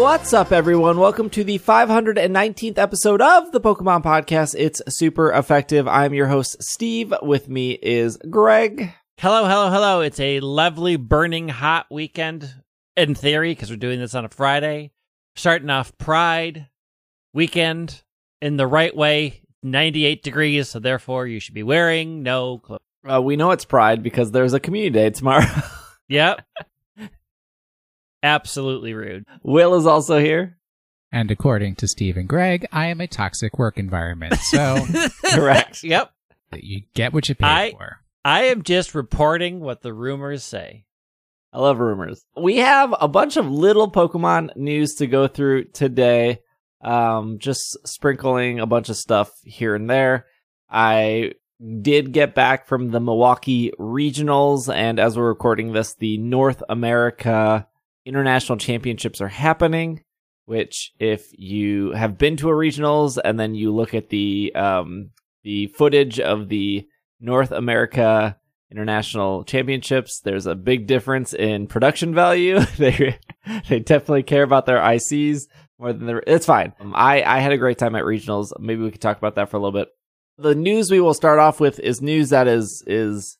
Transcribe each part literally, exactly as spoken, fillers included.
What's up, everyone? Welcome to the five hundred nineteenth episode of the Pokemon Podcast. It's super effective. I'm your host, Steve. With me is Greg. Hello, hello, hello. It's a lovely, burning, hot weekend, in theory, because we're doing this on a Friday. Starting off Pride weekend in the right way, ninety-eight degrees, so therefore you should be wearing no clothes. Uh, we know it's Pride because there's a community day tomorrow. Yep. Absolutely rude. Will is also here. And according to Steve and Greg, I am a toxic work environment. So correct. Yep. You get what you pay I, for. I am just reporting what the rumors say. I love rumors. We have a bunch of little Pokemon news to go through today. Um, just sprinkling a bunch of stuff here and there. I did get back from the Milwaukee Regionals, and as we're recording this, the North America International Championships are happening, which if you have been to a regionals and then you look at the um, the footage of the North America International Championships, there's a big difference in production value. they they definitely care about their I Cs more than their... It's fine. Um, I, I had a great time at regionals. Maybe we could talk about that for a little bit. The news we will start off with is news that is is...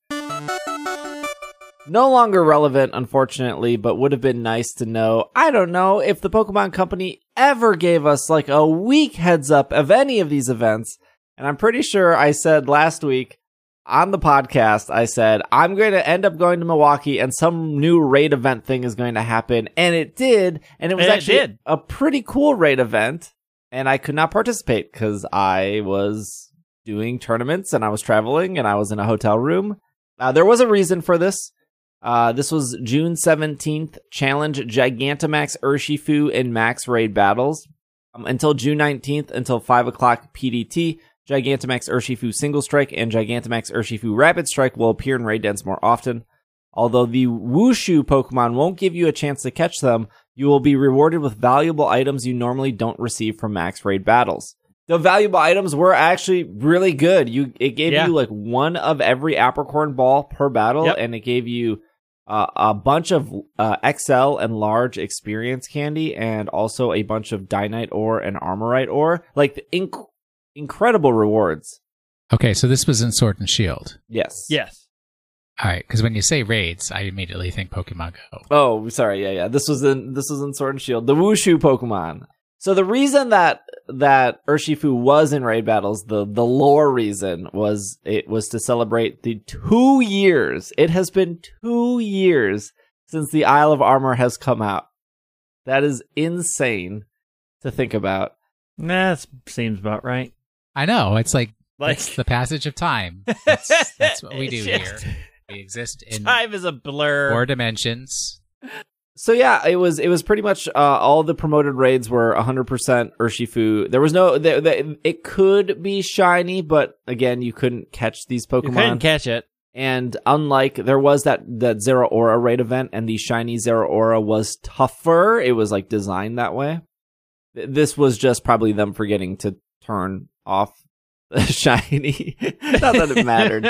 no longer relevant, unfortunately, but would have been nice to know. I don't know if the Pokemon Company ever gave us like a week heads up of any of these events. And I'm pretty sure I said last week on the podcast, I said, I'm going to end up going to Milwaukee and some new raid event thing is going to happen. And it did. And it was and actually it a pretty cool raid event. And I could not participate because I was doing tournaments and I was traveling and I was in a hotel room. Uh, there was a reason for this. Uh, this was June seventeenth, Challenge Gigantamax Urshifu in Max Raid Battles. Um, until June nineteenth, until five o'clock P D T, Gigantamax Urshifu Single Strike and Gigantamax Urshifu Rapid Strike will appear in raid dens more often. Although the Wushu Pokemon won't give you a chance to catch them, you will be rewarded with valuable items you normally don't receive from Max Raid Battles. The valuable items were actually really good. You It gave yeah. you like one of every Apricorn Ball per battle, yep. and it gave you Uh, a bunch of uh, X L and large experience candy, and also a bunch of Dynite ore and Armorite ore. Like, the inc- incredible rewards. Okay, so this was in Sword and Shield. Yes. Yes. All right, because when you say raids, I immediately think Pokemon Go. Oh, sorry, yeah, yeah. This was in this was in Sword and Shield. The Wushu Pokemon. So the reason that that Urshifu was in raid battles, the, the lore reason, was it was to celebrate the two years. It has been two years since the Isle of Armor has come out. That is insane to think about. Nah, that seems about right. I know. It's like, like it's the passage of time. That's, that's what we do just, here. We exist in time is a blur. Four dimensions. So yeah, it was it was pretty much uh, all the promoted raids were one hundred percent Urshifu. There was no, they, they, it could be shiny, but again, you couldn't catch these Pokemon. You couldn't catch it. And unlike, there was that, that Zeraora raid event, and the shiny Zeraora was tougher. It was like designed that way. This was just probably them forgetting to turn off shiny. Not that it mattered.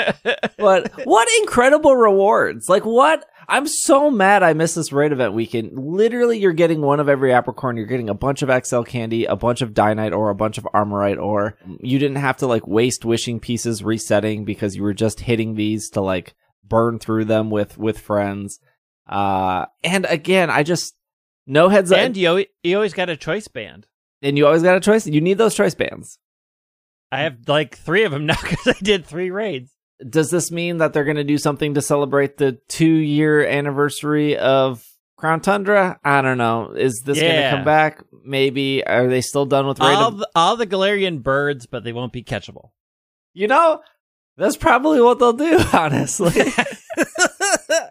But what incredible rewards. Like what? I'm so mad I missed this raid event weekend. Literally, you're getting one of every Apricorn. You're getting a bunch of X L candy, a bunch of Dynite ore, a bunch of Armorite ore. You didn't have to like waste wishing pieces resetting because you were just hitting these to like burn through them with, with friends. Uh, and again, I just, no heads up. And you, you always got a choice band. And you always got a choice. You need those choice bands. I have like three of them now because I did three raids. Does this mean that they're going to do something to celebrate the two-year anniversary of Crown Tundra? I don't know. Is this yeah. going to come back? Maybe. Are they still done with raid? All, of- the, all the Galarian birds, but they won't be catchable. You know, that's probably what they'll do, honestly.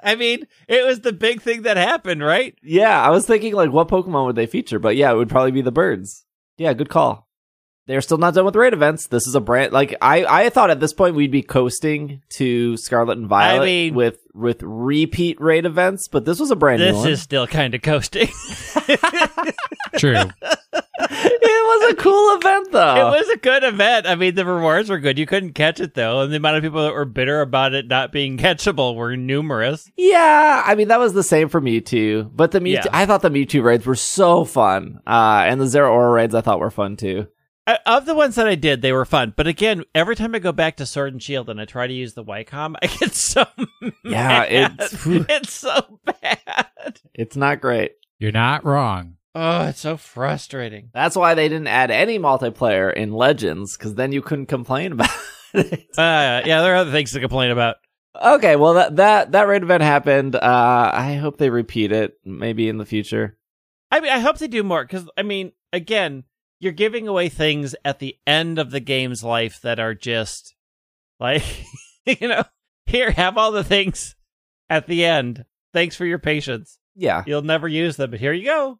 I mean, it was the big thing that happened, right? Yeah, I was thinking, like, what Pokemon would they feature? But yeah, it would probably be the birds. Yeah, good call. They're still not done with raid events. This is a brand... Like, I, I thought at this point we'd be coasting to Scarlet and Violet I mean, with, with repeat raid events, but this was a brand new one. This is still kind of coasting. True. It was a cool event, though. It was a good event. I mean, the rewards were good. You couldn't catch it, though. And the amount of people that were bitter about it not being catchable were numerous. Yeah. I mean, that was the same for Mewtwo. But the Mewtwo, yeah. I thought the Mewtwo raids were so fun. Uh, and the Zeraora raids I thought were fun, too. Of the ones that I did, they were fun. But again, every time I go back to Sword and Shield and I try to use the Wycom, I get so yeah, mad. It's, it's so bad. It's not great. You're not wrong. Oh, it's so frustrating. That's why they didn't add any multiplayer in Legends, because then you couldn't complain about it. Uh, yeah, there are other things to complain about. Okay, well, that, that, that raid event happened. Uh, I hope they repeat it, maybe in the future. I mean, I hope they do more, because, I mean, again... You're giving away things at the end of the game's life that are just, like, you know, here, have all the things at the end. Thanks for your patience. Yeah. You'll never use them, but here you go.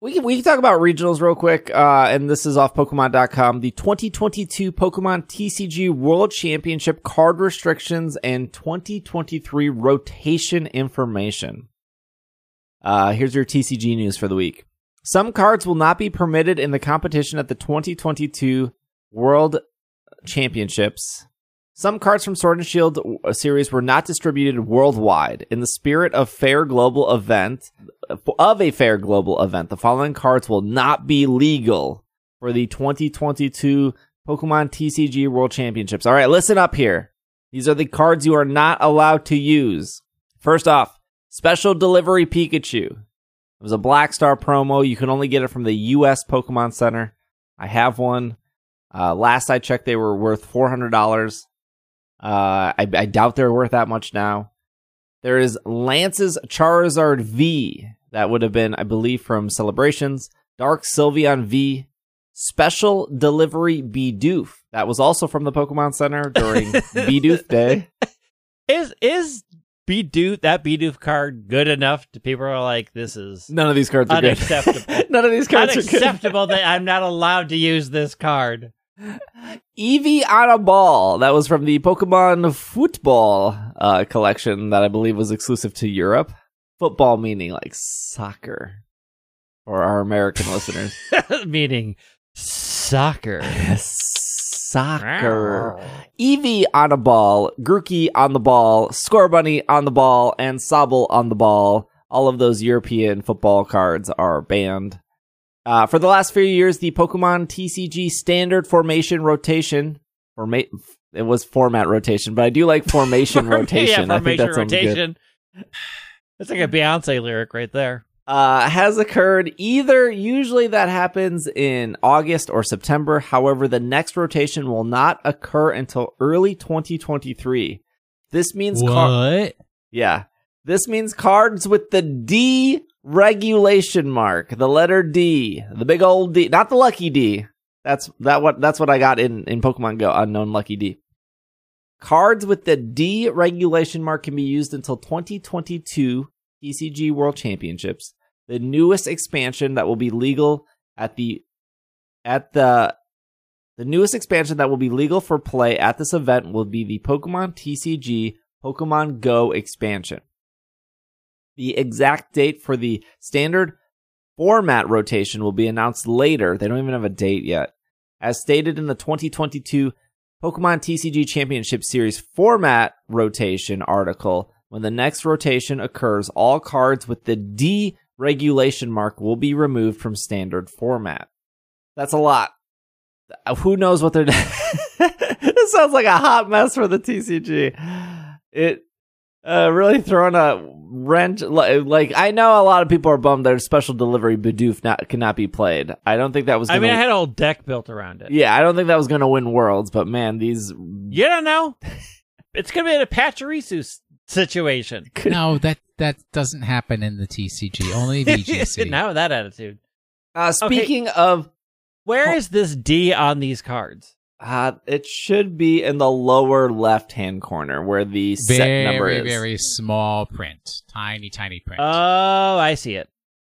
We can, we can talk about regionals real quick, uh, and this is off Pokemon dot com. The twenty twenty-two Pokemon T C G World Championship card restrictions and twenty twenty-three rotation information. Uh, here's your T C G news for the week. Some cards will not be permitted in the competition at the twenty twenty-two World Championships. Some cards from Sword and Shield series were not distributed worldwide. In the spirit of fair global event, of a fair global event, the following cards will not be legal for the twenty twenty-two Pokemon T C G World Championships. All right, listen up here. These are the cards you are not allowed to use. First off, Special Delivery Pikachu. It was a Black Star promo. You can only get it from the U S Pokemon Center. I have one. Uh, last I checked, they were worth four hundred dollars. Uh, I, I doubt they're worth that much now. There is Lance's Charizard V. That would have been, I believe, from Celebrations. Dark Sylveon V. Special Delivery Bidoof. That was also from the Pokemon Center during Bidoof Day. Is is... Bidoof, that Bidoof card good enough to people are like, this is none of these cards are unacceptable. Good. None of these cards are good. Unacceptable that I'm not allowed to use this card. Eevee on a ball. That was from the Pokemon football uh, collection that I believe was exclusive to Europe. Football meaning like soccer for our American listeners. Meaning soccer. Soccer. Wow. Eevee on a ball, Grookey on the ball, Score Bunny on the ball, and Sobble on the ball. All of those European football cards are banned. Uh, for the last few years, the Pokemon T C G standard formation rotation, forma- it was format rotation, but I do like formation rotation. Yeah, formation I think that's rotation. Good. That's like a Beyonce lyric right there. Uh, has occurred either, usually that happens in August or September. However, the next rotation will not occur until early twenty twenty-three. This means... What? Car- yeah. This means cards with the D regulation mark. The letter D. The big old D. Not the lucky D. That's that what that's what I got in, in Pokemon Go, Unknown Lucky D. Cards with the D regulation mark can be used until twenty twenty-two T C G World Championships. The newest expansion that will be legal at the at the the newest expansion that will be legal for play at this event will be the Pokemon T C G Pokemon Go expansion. The exact date for the standard format rotation will be announced later. They don't even have a date yet. As stated in the twenty twenty-two Pokemon T C G Championship Series format rotation article, when the next rotation occurs, all cards with the D regulation mark will be removed from standard format. That's a lot. Who knows what they're doing? This sounds like a hot mess for the T C G. It uh, really throwing a wrench. Like, I know a lot of people are bummed their Special Delivery Bidoof not cannot be played. I don't think that was gonna... I mean, I had a whole deck built around it. Yeah, I don't think that was going to win Worlds, but man, these... You don't know. It's going to be a Pachirisu situation. No, that that doesn't happen in the T C G, only V G C. Not with that attitude. Uh, speaking okay. of... Where oh, is this D on these cards? Uh, it should be in the lower left-hand corner where the very, set number is. Very, very small print. Tiny, tiny print. Oh, I see it.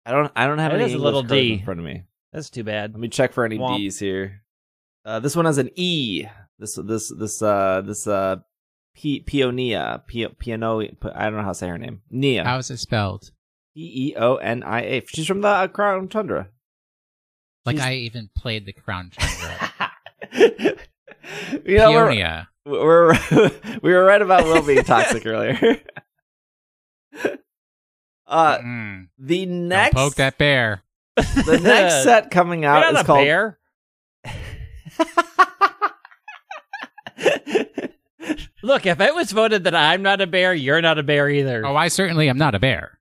I don't I don't have that any English little D in front of me. That's too bad. Let me check for any Womp. D's here. Uh, this one has an E. This, this, this, uh, this, uh, P- Peonia, P- Peonia, I don't know how to say her name. Nia. How is it spelled? P E O N I A. She's from the uh, Crown Tundra. Like She's... I even played the Crown Tundra. You know, Peonia. We're, we're, we were right about Will being toxic earlier. Uh, mm. The next... Don't poke that bear. The next set coming out You're not is a called... Bear? Look, if it was voted that I'm not a bear, you're not a bear either. Oh, I certainly am not a bear.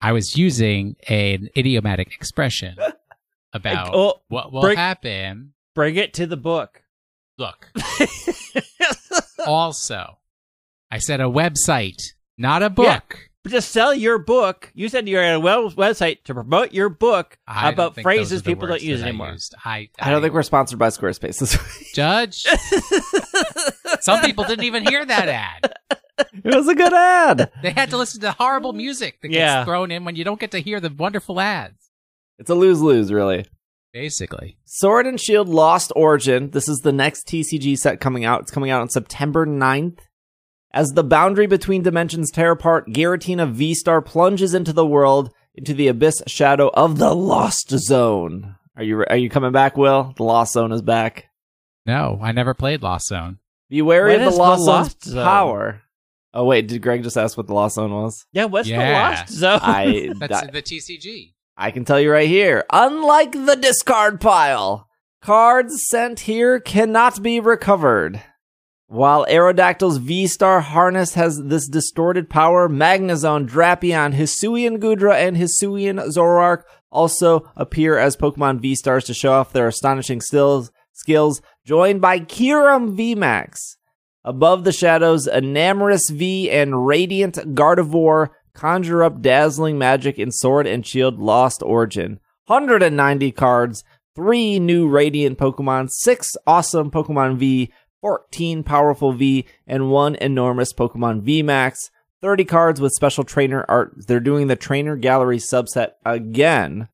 I was using an idiomatic expression about I, oh, what will bring, happen. Bring it to the book. Look. Also, I said a website, not a book. Yeah, but just sell your book. You said you're at a web- website to promote your book I about phrases people don't use anymore. I, I, I don't think we're sponsored by Squarespace this week. Judge. Some people didn't even hear that ad. It was a good ad. They had to listen to horrible music that gets yeah. thrown in when you don't get to hear the wonderful ads. It's a lose-lose, really. Basically. Sword and Shield Lost Origin. This is the next T C G set coming out. It's coming out on September ninth. As the boundary between dimensions tear apart, Giratina V-Star plunges into the world, into the abyss shadow of the Lost Zone. Are you are you coming back, Will? The Lost Zone is back. No, I never played Lost Zone. Be wary what of the Lost, the Lost Zone's Zone? power. Oh, wait, did Greg just ask what the Lost Zone was? Yeah, what's yeah. the Lost Zone? I, That's I, the T C G. I can tell you right here. Unlike the discard pile, cards sent here cannot be recovered. While Aerodactyl's V-Star Harness has this distorted power, Magnezone, Drapion, Hisuian Goodra, and Hisuian Zoroark also appear as Pokemon V-Stars to show off their astonishing stills, skills, joined by Kyurem V-Max. Above the shadows, Enamorous V and Radiant Gardevoir conjure up dazzling magic in Sword and Shield Lost Origin. one hundred ninety cards, three new Radiant Pokemon, six awesome Pokemon V, fourteen powerful V, and one enormous Pokemon V-Max. thirty cards with special trainer art. They're doing the Trainer Gallery subset again.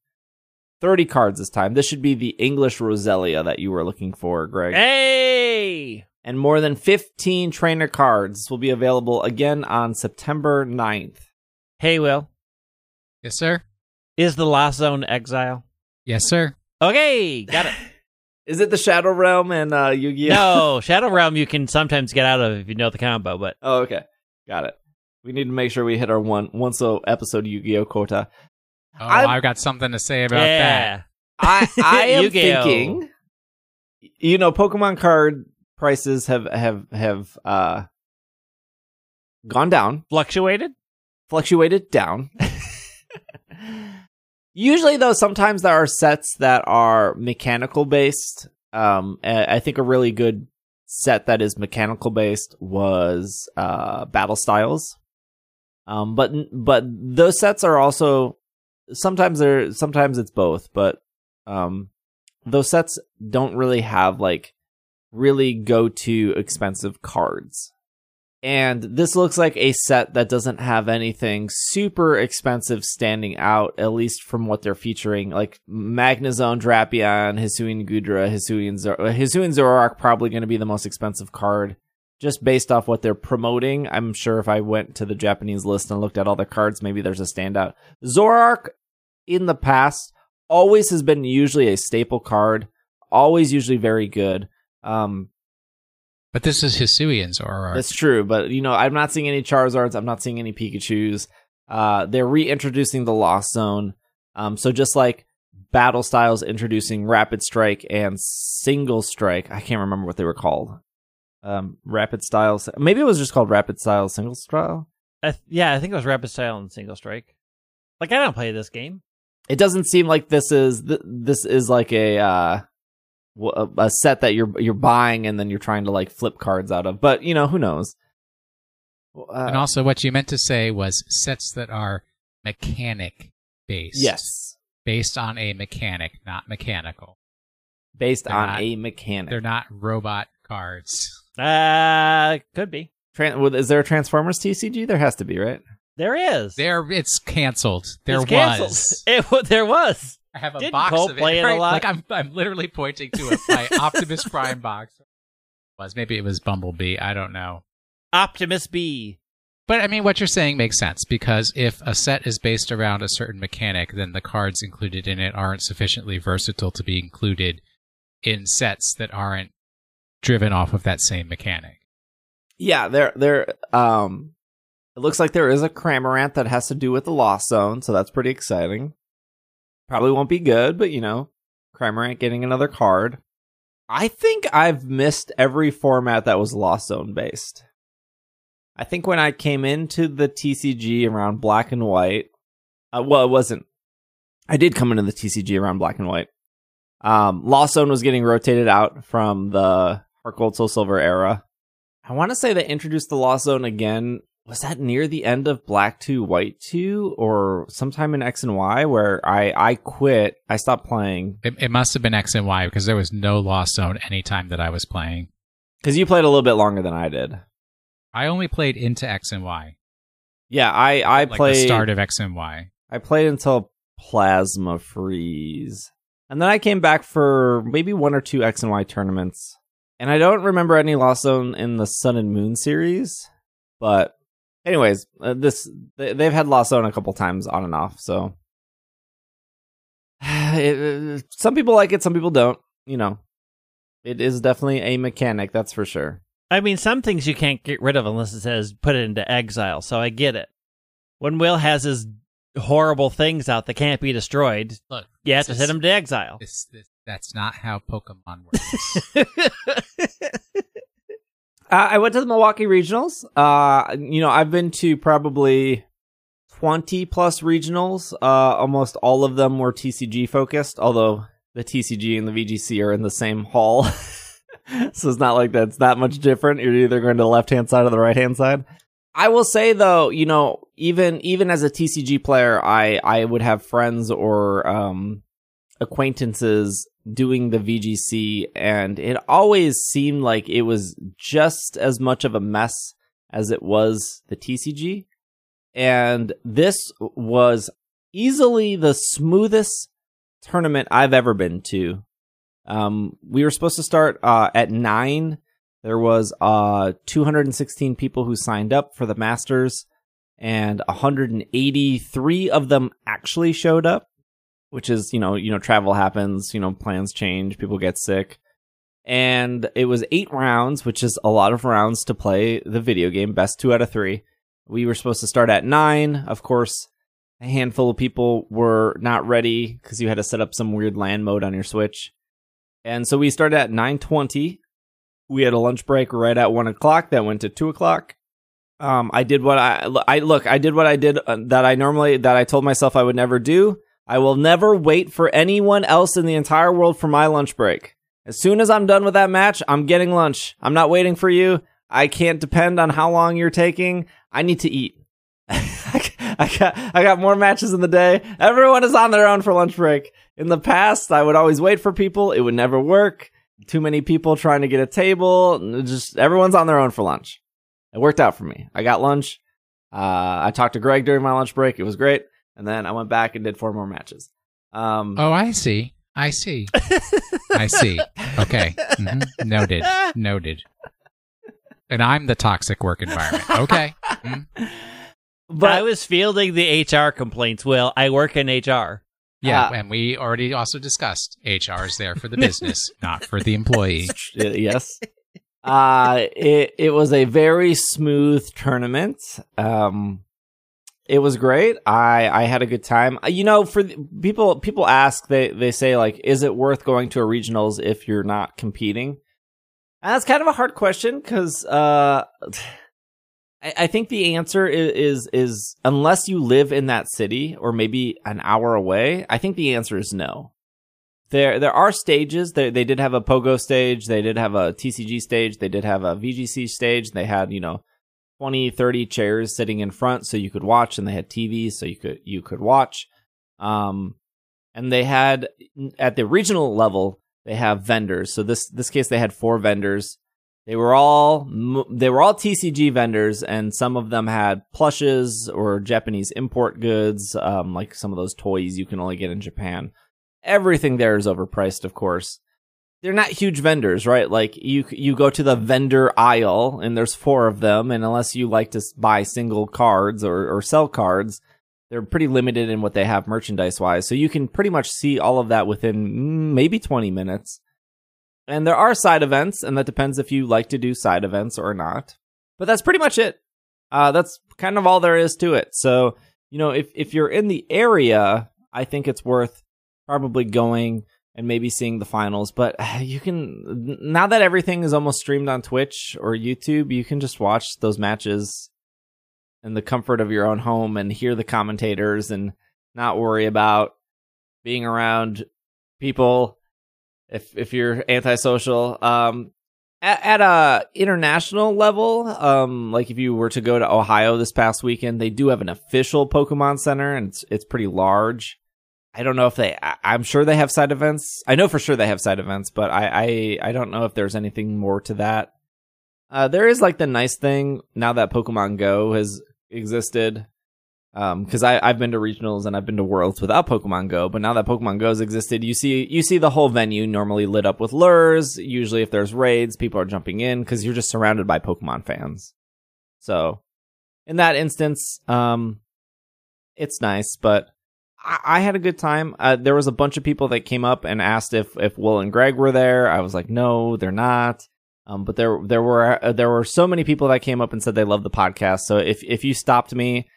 thirty cards this time. This should be the English Roselia that you were looking for, Greg. Hey! And more than fifteen trainer cards will be available again on September ninth. Hey, Will. Yes, sir? Is the Lost Zone Exile? Yes, sir. Okay, got it. Is it the Shadow Realm and uh, Yu-Gi-Oh? No, Shadow Realm you can sometimes get out of if you know the combo, but... Oh, okay. Got it. We need to make sure we hit our one once a episode Yu-Gi-Oh quota. Oh, I'm... I've got something to say about yeah. that. I, I am Yu-Gi-Oh. thinking... You know, Pokemon card prices have, have, have uh, gone down. Fluctuated? Fluctuated down. Usually, though, sometimes there are sets that are mechanical-based. Um, I think a really good set that is mechanical-based was uh, Battle Styles. Um, but but those sets are also... Sometimes they're sometimes it's both, but um, those sets don't really have, like, really go-to expensive cards. And this looks like a set that doesn't have anything super expensive standing out, at least from what they're featuring. Like Magnezone, Drapion, Hisuian Goodra, Hisuian Zor- Hisuian Zoroark probably going to be the most expensive card, just based off what they're promoting. I'm sure if I went to the Japanese list and looked at all the cards, maybe there's a standout. Zoroark, in the past, always has been usually a staple card, always usually very good. Um... But this is Hisuian Zoroark. That's true, but you know, I'm not seeing any Charizards. I'm not seeing any Pikachus. Uh, they're reintroducing the Lost Zone. Um, so just like Battle Styles introducing Rapid Strike and Single Strike, I can't remember what they were called. Um, Rapid Styles. Maybe it was just called Rapid Style, Single Style. Uh, yeah, I think it was Rapid Style and Single Strike. Like I don't play this game. It doesn't seem like this is th- this is like a. Uh, a set that you're you're buying and then you're trying to like flip cards out of, but you know, who knows. Uh, and also what you meant to say was sets that are mechanic based. Yes, based on a mechanic, not mechanical. Based they're on not, a mechanic. They're not robot cards. Uh could be. Tran- is there a Transformers T C G? There has to be, right? There is. There it's canceled. There it's canceled. was. It there was. I have a Didn't box Cole of it, play right? it a lot? Like I'm, I'm literally pointing to it. My Optimus Prime box was maybe it was Bumblebee. I don't know. Optimus B. But I mean, what you're saying makes sense, because if a set is based around a certain mechanic, then the cards included in it aren't sufficiently versatile to be included in sets that aren't driven off of that same mechanic. Yeah, there, there. Um, it looks like there is a Cramorant that has to do with the Lost Zone, so that's pretty exciting. Probably won't be good, but you know, Cramorant getting another card. I think I've missed every format that was Lost Zone based. I think when I came into the T C G around Black and White, uh, well, it wasn't. I did come into the T C G around Black and White. Um, Lost Zone was getting rotated out from the HeartGold Soul Silver era. I want to say they introduced the Lost Zone again. Was that near the end of Black two, White two, or sometime in X and Y, where I, I quit, I stopped playing? It, it must have been X and Y, because there was no Lost Zone any time that I was playing. Because you played a little bit longer than I did. I only played into X and Y. Yeah, I, I like played... the start of X and Y. I played until Plasma Freeze. And then I came back for maybe one or two X and Y tournaments. And I don't remember any Lost Zone in the Sun and Moon series, but anyways, uh, this they, they've had Lost Zone a couple times on and off, so it, some people like it, some people don't. You know, it is definitely a mechanic, that's for sure. I mean, some things you can't get rid of unless it says put it into exile, so I get it. When Will has his horrible things out that can't be destroyed, look, you have to send him to exile. This, this. That's not how Pokemon works. uh, I went to the Milwaukee Regionals. Uh, you know, I've been to probably twenty plus regionals. Uh, almost all of them were T C G focused, although the T C G and the V G C are in the same hall. So it's not like that's that much different. You're either going to the left-hand side or the right-hand side. I will say, though, you know, even even as a T C G player, I, I would have friends or... Um, acquaintances doing the V G C, and it always seemed like it was just as much of a mess as it was the T C G. And this was easily the smoothest tournament I've ever been to. Um, we were supposed to start uh, at nine. There was uh, two hundred sixteen people who signed up for the Masters, and one hundred eighty-three of them actually showed up. Which is, you know, you know, travel happens, you know, plans change, people get sick. And it was eight rounds, which is a lot of rounds to play the video game, best two out of three. We were supposed to start at nine. Of course, a handful of people were not ready because you had to set up some weird LAN mode on your Switch. And so we started at nine twenty. We had a lunch break right at one o'clock. That went to two o'clock. Um, I did what I, I, look, I did what I did that I normally, that I told myself I would never do. I will never wait for anyone else in the entire world for my lunch break. As soon as I'm done with that match, I'm getting lunch. I'm not waiting for you. I can't depend on how long you're taking. I need to eat. I got I got more matches in the day. Everyone is on their own for lunch break. In the past, I would always wait for people. It would never work. Too many people trying to get a table. Just everyone's on their own for lunch. It worked out for me. I got lunch. Uh, I talked to Greg during my lunch break. It was great. And then I went back and did four more matches. Um, oh, I see. I see. I see. Okay. Mm-hmm. Noted. Noted. And I'm the toxic work environment. Okay. Mm-hmm. But I was fielding the H R complaints, Will. I work in H R. Yeah, uh, and we already also discussed H R is there for the business, not for the employee. Yes. Uh, it, it was a very smooth tournament. Um It was great. I, I had a good time. You know, for the, people, people ask, they, they say, like, is it worth going to a regionals if you're not competing? And that's kind of a hard question because uh, I, I think the answer is, is, is unless you live in that city or maybe an hour away, I think the answer is no. There, there are stages. They, they did have a Pogo stage. They did have a T C G stage. They did have a V G C stage. They had, you know, twenty, thirty chairs sitting in front so you could watch, and they had T Vs so you could you could watch. Um, and they had, at the regional level, they have vendors. So this this case, they had four vendors. They were all they were all T C G vendors, and some of them had plushes or Japanese import goods, um, like some of those toys you can only get in Japan. Everything there is overpriced, of course. they're not huge vendors, right? Like you you go to the vendor aisle and there's four of them, and unless you like to buy single cards or, or sell cards, they're pretty limited in what they have merchandise-wise. So you can pretty much see all of that within maybe twenty minutes. And there are side events, and that depends if you like to do side events or not. But that's pretty much it. Uh, that's kind of all there is to it. So, you know, if, if you're in the area, I think it's worth probably going and maybe seeing the finals. But you can, now that everything is almost streamed on Twitch or YouTube, you can just watch those matches in the comfort of your own home and hear the commentators and not worry about being around people if if you're antisocial. Um, at, at a international level, um, like if you were to go to Ohio this past weekend, they do have an official Pokemon Center, and it's it's pretty large. I don't know if they... I, I'm sure they have side events. I know for sure they have side events, but I, I, I don't know if there's anything more to that. Uh, there is, like, the nice thing now that Pokemon Go has existed, because um, I I've been to regionals and I've been to worlds without Pokemon Go, but now that Pokemon Go's existed, you see you see the whole venue normally lit up with lures. Usually, if there's raids, people are jumping in because you're just surrounded by Pokemon fans. So, in that instance, um, it's nice, but I, I had a good time. Uh, there was a bunch of people that came up and asked if if Will and Greg were there. I was like, no, they're not. Um, but there, there were uh, there were so many people that came up and said they loved the podcast. So if if you stopped me,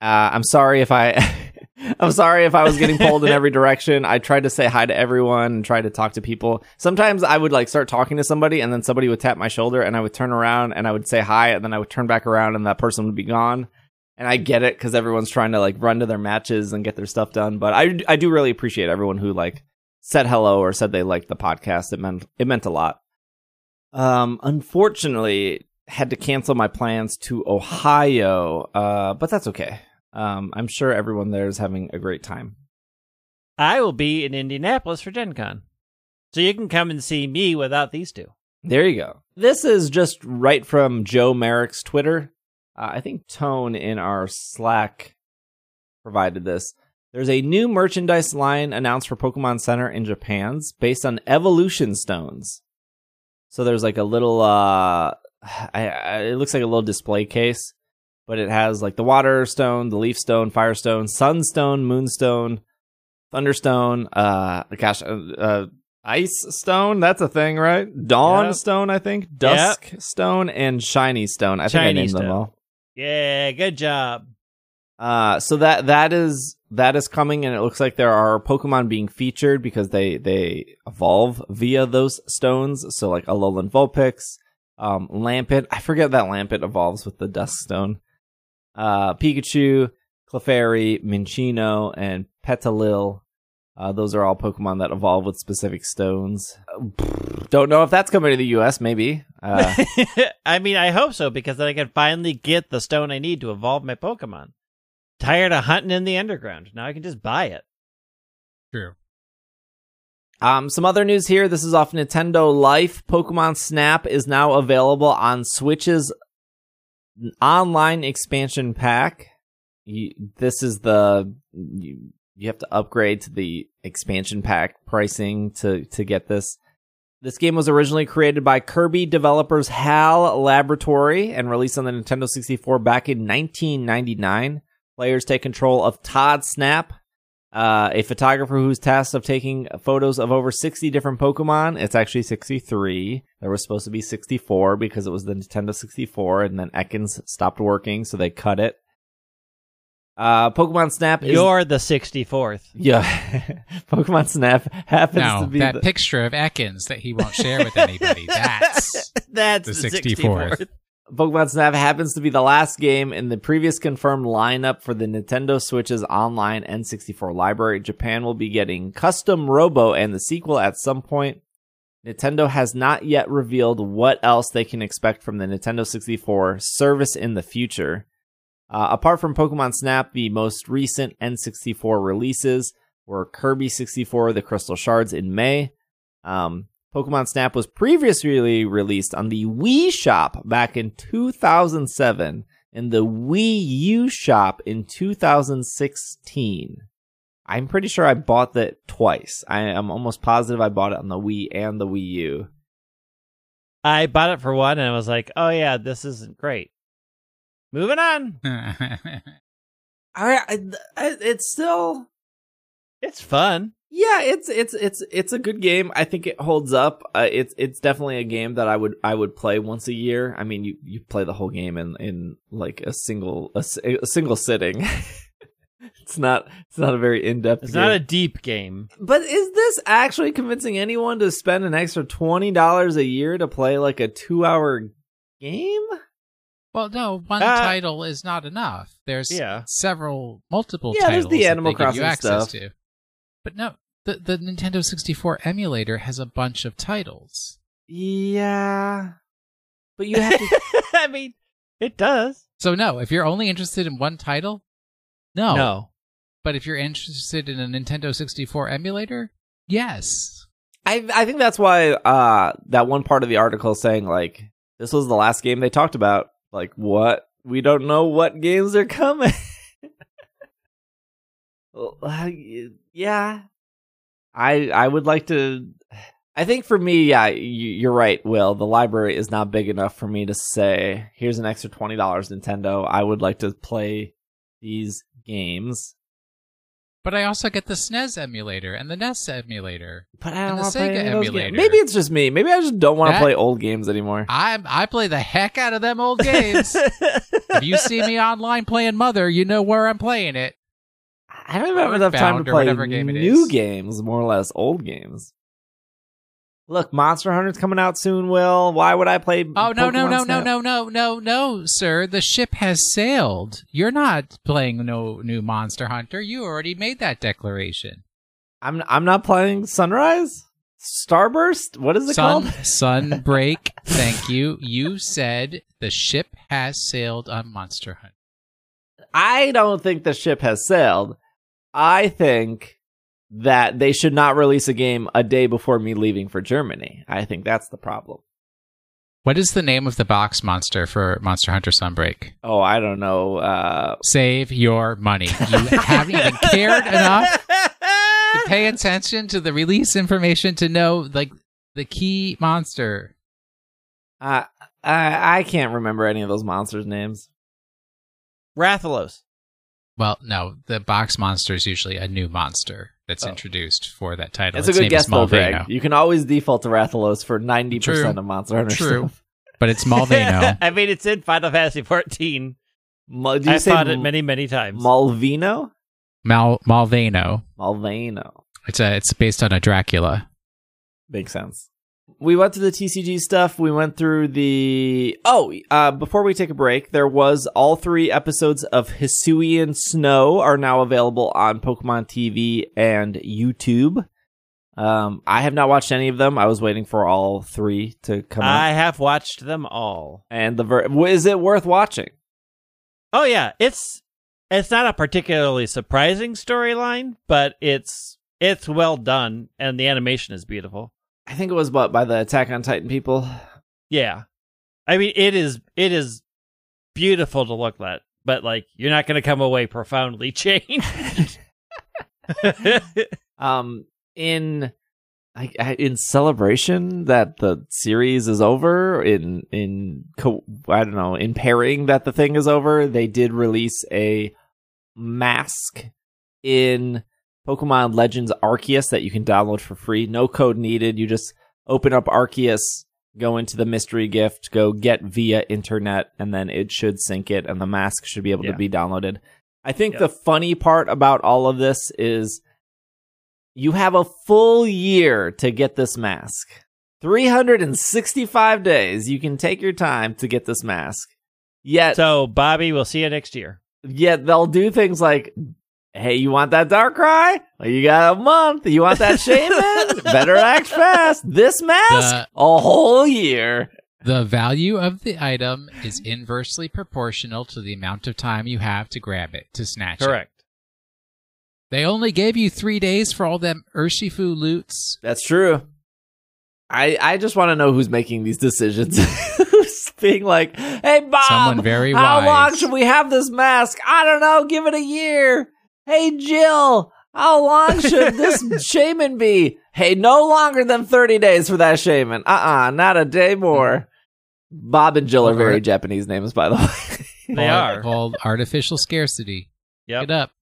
uh, I'm sorry if I, I'm sorry if I was getting pulled in every direction. I tried to say hi to everyone and tried to talk to people. Sometimes I would like start talking to somebody and then somebody would tap my shoulder and I would turn around and I would say hi and then I would turn back around and that person would be gone. And I get it because everyone's trying to like run to their matches and get their stuff done. But I I do really appreciate everyone who like said hello or said they liked the podcast. It meant it meant a lot. Um, unfortunately, had to cancel my plans to Ohio, uh, but that's okay. Um, I'm sure everyone there is having a great time. I will be in Indianapolis for Gen Con, so you can come and see me without these two. There you go. This is just right from Joe Merrick's Twitter. Uh, I think Tone in our Slack provided this. There's a new merchandise line announced for Pokemon Center in Japan based on evolution stones. So there's like a little, uh, I, I, it looks like a little display case, but it has like the water stone, the leaf stone, fire stone, sunstone, moonstone, thunderstone, uh, gosh, uh, uh, ice stone. That's a thing, right? Dawn yep. stone, I think, dusk yep. stone, and shiny stone. I shiny think I named stone. them all. Yeah, good job. Uh, so that that is that is coming, and it looks like there are Pokemon being featured because they they evolve via those stones. So like Alolan Vulpix, um, Lampet. I forget that Lampet evolves with the Dusk Stone. Uh, Pikachu, Clefairy, Minchino, and Petalil. Uh, those are all Pokemon that evolve with specific stones. Don't know if that's coming to the U S, maybe. Uh, I mean, I hope so, because then I can finally get the stone I need to evolve my Pokemon. Tired of hunting in the underground. Now I can just buy it. True. Um, some other news here. This is off Nintendo Life. Pokemon Snap is now available on Switch's online expansion pack. You, this is the... You, you have to upgrade to the expansion pack pricing to, to get this. This game was originally created by Kirby developers HAL Laboratory and released on the Nintendo sixty-four back in nineteen ninety-nine. Players take control of Todd Snap, uh, a photographer who's tasked of taking photos of over sixty different Pokemon. It's actually sixty-three. There was supposed to be sixty-four because it was the Nintendo sixty-four, and then Ekans stopped working, so they cut it. Uh, Pokemon Snap is... You're the sixty-fourth. Yeah. Pokemon Snap happens no, to be that the... picture of Ekans that he won't share with anybody. That's, that's the sixty-fourth. sixty-fourth. Pokemon Snap happens to be the last game in the previous confirmed lineup for the Nintendo Switch's online N sixty-four library. Japan will be getting Custom Robo and the sequel at some point. Nintendo has not yet revealed what else they can expect from the Nintendo sixty-four service in the future. Uh, apart from Pokemon Snap, the most recent N sixty-four releases were Kirby sixty-four, The Crystal Shards in May. Um... Pokemon Snap was previously released on the Wii Shop back in two thousand seven and the Wii U Shop in two thousand sixteen. I'm pretty sure I bought that twice. I, I'm almost positive I bought it on the Wii and the Wii U. I bought it for one, and I was like, oh yeah, this isn't great. Moving on. I, I, I, it's still... It's fun. Yeah, it's it's it's it's a good game. I think it holds up. Uh, it's it's definitely a game that I would I would play once a year. I mean, you, you play the whole game in, in like a single a, a single sitting. It's not it's not a very in-depth It's game. Not a deep game. But is this actually convincing anyone to spend an extra twenty dollars a year to play like a two-hour game? Well, no, one uh, title is not enough. There's yeah. several multiple yeah, titles there's the Animal that they give you access stuff. To. But no, the, the Nintendo sixty-four emulator has a bunch of titles. Yeah. But you have to... I mean, it does. So no, if you're only interested in one title, no. No. But if you're interested in a Nintendo sixty-four emulator, yes. I I think that's why uh, that one part of the article saying, like, this was the last game they talked about. Like, what? We don't know what games are coming. Yeah, I I would like to. I think for me, yeah, you're right, Will. The library is not big enough for me to say, here's an extra twenty dollars, Nintendo. I would like to play these games. But I also get the S N E S emulator and the N E S emulator but I don't and the Sega emulator. Games. Maybe it's just me. Maybe I just don't want to play old games anymore. I I play the heck out of them old games. If you see me online playing Mother, you know where I'm playing it. I don't have enough time to play game new games, more or less old games. Look, Monster Hunter's coming out soon, Will. Why would I play Oh, no, Pokemon no, no, Snap? no, no, no, no, no, sir. The ship has sailed. You're not playing no new Monster Hunter. You already made that declaration. I'm I'm not playing Sunrise? Starburst? What is it Sun, called? Sunbreak. Thank you. You said the ship has sailed on Monster Hunter. I don't think the ship has sailed. I think that they should not release a game a day before me leaving for Germany. I think that's the problem. What is the name of the box monster for Monster Hunter Sunbreak? Oh, I don't know. Uh... Save your money. You haven't even cared enough to pay attention to the release information to know like the key monster. Uh, I I can't remember any of those monsters' names. Rathalos. Well, no, the box monster is usually a new monster that's oh. introduced for that title. That's its a good guess, though, Greg. You can always default to Rathalos for ninety percent True. Of Monster Hunter True, stuff. But it's Malvino. I mean, it's in Final Fantasy fourteen. Mal- I've fought it many, many times. Malvino? Mal- Malvino. Malvino. It's a, it's based on a Dracula. Makes sense. We went through the T C G stuff. We went through the... Oh, uh, before we take a break, there was all three episodes of Hisuian Snow are now available on Pokemon T V and YouTube. Um, I have not watched any of them. I was waiting for all three to come out. I have watched them all. And the ver- is it worth watching? Oh, yeah. It's it's not a particularly surprising storyline, but it's it's well done, and the animation is beautiful. I think it was bought by the Attack on Titan people. Yeah. I mean, it is it is beautiful to look at, but like you're not going to come away profoundly changed. um, in like in celebration that the series is over, in in co- I don't know, in pairing that the thing is over, they did release a mask in Pokemon Legends Arceus that you can download for free. No code needed. You just open up Arceus, go into the mystery gift, go get via internet, and then it should sync it, and the mask should be able yeah. to be downloaded. I think yeah. the funny part about all of this is you have a full year to get this mask. three hundred sixty-five days. You can take your time to get this mask. Yet, so, Bobby, we'll see you next year. Yet they'll do things like... Hey, you want that Darkrai? Well, you got a month. You want that Shaman? Better act fast. This mask? The, a whole year. The value of the item is inversely proportional to the amount of time you have to grab it, to snatch Correct. It. Correct. They only gave you three days for all them Urshifu loots. That's true. I I just want to know who's making these decisions. Being like, hey, Bob, Someone very wise. How long should we have this mask? I don't know. Give it a year. Hey, Jill, How long should this shaman be? Hey, no longer than thirty days for that shaman. Uh-uh, not a day more. Bob and Jill are very Japanese names, by the way. They are. Called artificial scarcity. Yep. Get up.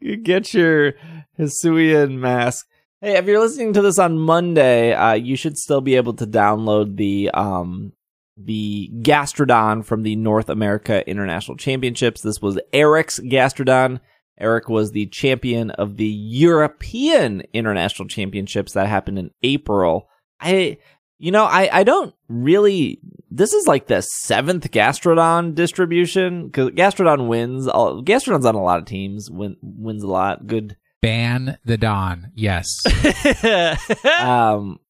You get your Hisuian mask. Hey, if you're listening to this on Monday, uh, you should still be able to download the um, the Gastrodon from the North America International Championships. This was Eric's Gastrodon. Eric was the champion of the European International Championships that happened in April. I, you know, I, I don't really... This is like the seventh Gastrodon distribution, because Gastrodon wins. All, Gastrodon's on a lot of teams, win, wins a lot. Good. Ban the Don, yes. um,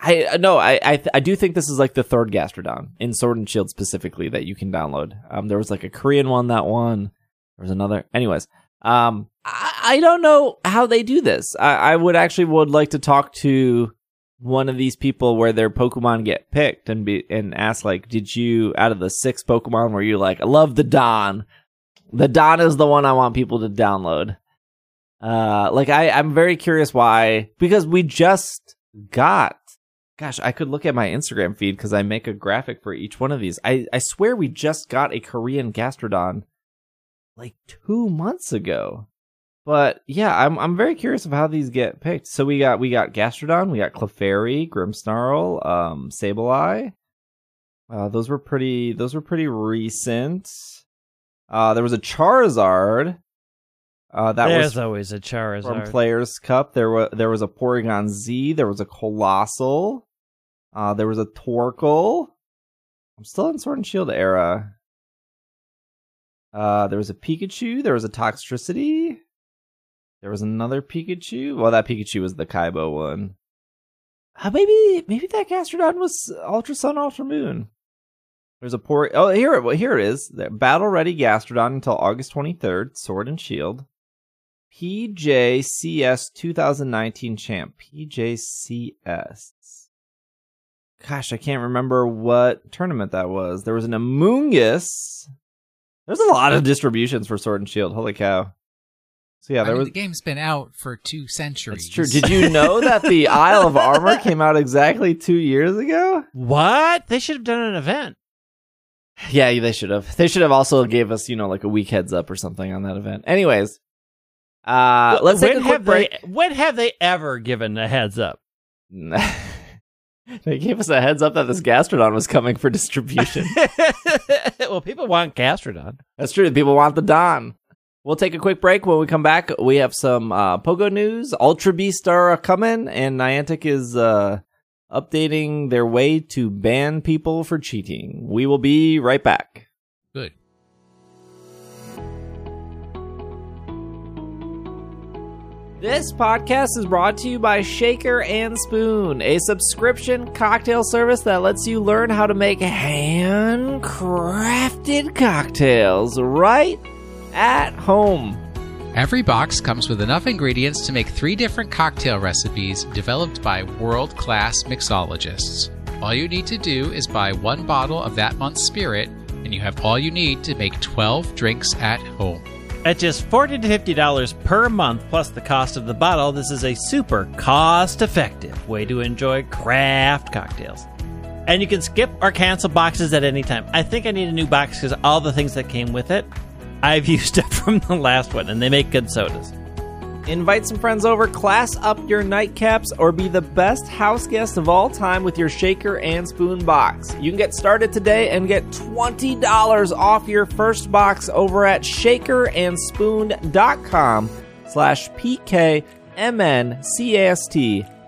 I no, I, I I do think this is like the third Gastrodon, in Sword and Shield specifically, that you can download. Um, there was like a Korean one that won. There was another. Anyways. Um, I, I don't know how they do this. I, I would actually would like to talk to one of these people where their Pokemon get picked and be and ask, like, did you, out of the six Pokemon, were you like, I love the Don. The Don is the one I want people to download. Uh, like, I, I'm very curious why, because we just got, gosh, I could look at my Instagram feed because I make a graphic for each one of these. I, I swear we just got a Korean Gastrodon like two months ago. But yeah, I'm I'm very curious of how these get picked. So we got we got Gastrodon, we got Clefairy, Grimmsnarl, um, Sableye. Uh, those were pretty those were pretty recent. Uh, there was a Charizard. Uh, that There's was always a Charizard from Players Cup. There was there was a Porygon Z. There was a Colossal. Uh, there was a Torkoal. I'm still in Sword and Shield era. Uh, there was a Pikachu. There was a Toxtricity. There was another Pikachu. Well, that Pikachu was the Kaibo one. Uh, maybe, maybe that Gastrodon was Ultra Sun, Ultra Moon. There's a poor. Oh, here, well, here it is. Battle Ready Gastrodon until August twenty-third. Sword and Shield. P J C S twenty nineteen champ. P J C S. Gosh, I can't remember what tournament that was. There was an Amoongus. There's a lot of distributions for Sword and Shield. Holy cow. So yeah, there I mean, was... the game's been out for two centuries. It's true. Did you know that the Isle of Armor came out exactly two years ago? What? They should have done an event. Yeah, they should have. They should have also gave us, you know, like a week heads up or something on that event. Anyways, uh, well, let's take a quick break. They, when have they ever given a heads up? They gave us a heads up that this Gastrodon was coming for distribution. Well, people want Gastrodon. That's true. People want the Don. We'll take a quick break. When we come back, we have some uh, Pogo news. Ultra Beasts are coming, and Niantic is uh, updating their way to ban people for cheating. We will be right back. Good. This podcast is brought to you by Shaker and Spoon, a subscription cocktail service that lets you learn how to make handcrafted cocktails right at home. Every box comes with enough ingredients to make three different cocktail recipes developed by world-class mixologists. All you need to do is buy one bottle of that month's spirit, and you have all you need to make twelve drinks at home. At just forty dollars to fifty dollars per month plus the cost of the bottle, this is a super cost-effective way to enjoy craft cocktails. And you can skip or cancel boxes at any time. I think I need a new box because all the things that came with it, I've used up from the last one, and they make good sodas. Invite some friends over, class up your nightcaps, or be the best house guest of all time with your Shaker and Spoon box. You can get started today and get twenty dollars off your first box over at shakerandspoon.com slash PKMNCAST.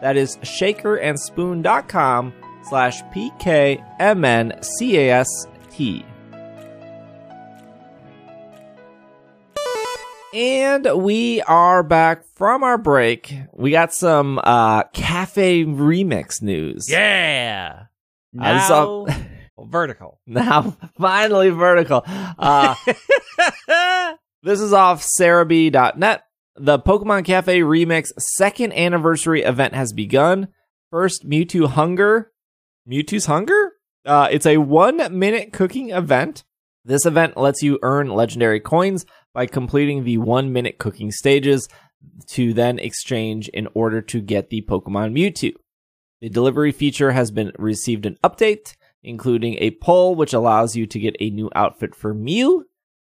That is shakerandspoon.com slash PKMNCAST. And we are back from our break. We got some uh, Cafe Remix news. Yeah! Now, uh, this all... vertical. Now, finally vertical. Uh, this is off Cerebi dot net. The Pokemon Cafe Remix second anniversary event has begun. First, Mewtwo Hunger. Mewtwo's Hunger? Uh, it's a one-minute cooking event. This event lets you earn legendary coins by completing the one-minute cooking stages to then exchange in order to get the Pokemon Mewtwo. The delivery feature has been received an update, including a poll which allows you to get a new outfit for Mew.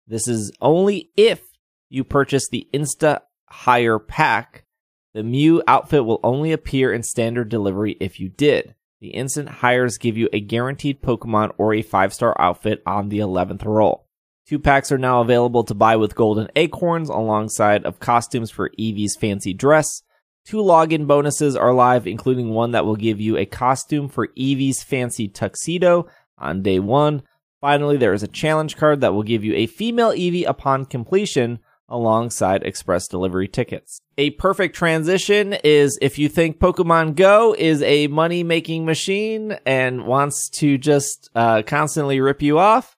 This is only if you purchase the Insta Hire Pack. The Mew outfit will only appear in standard delivery if you did. The instant hires give you a guaranteed Pokemon or a five-star outfit on the eleventh roll. Two packs are now available to buy with golden acorns alongside of costumes for Eevee's fancy dress. Two login bonuses are live, including one that will give you a costume for Eevee's fancy tuxedo on day one. Finally, there is a challenge card that will give you a female Eevee upon completion alongside express delivery tickets. A perfect transition is if you think Pokemon Go is a money-making machine and wants to just uh, constantly rip you off,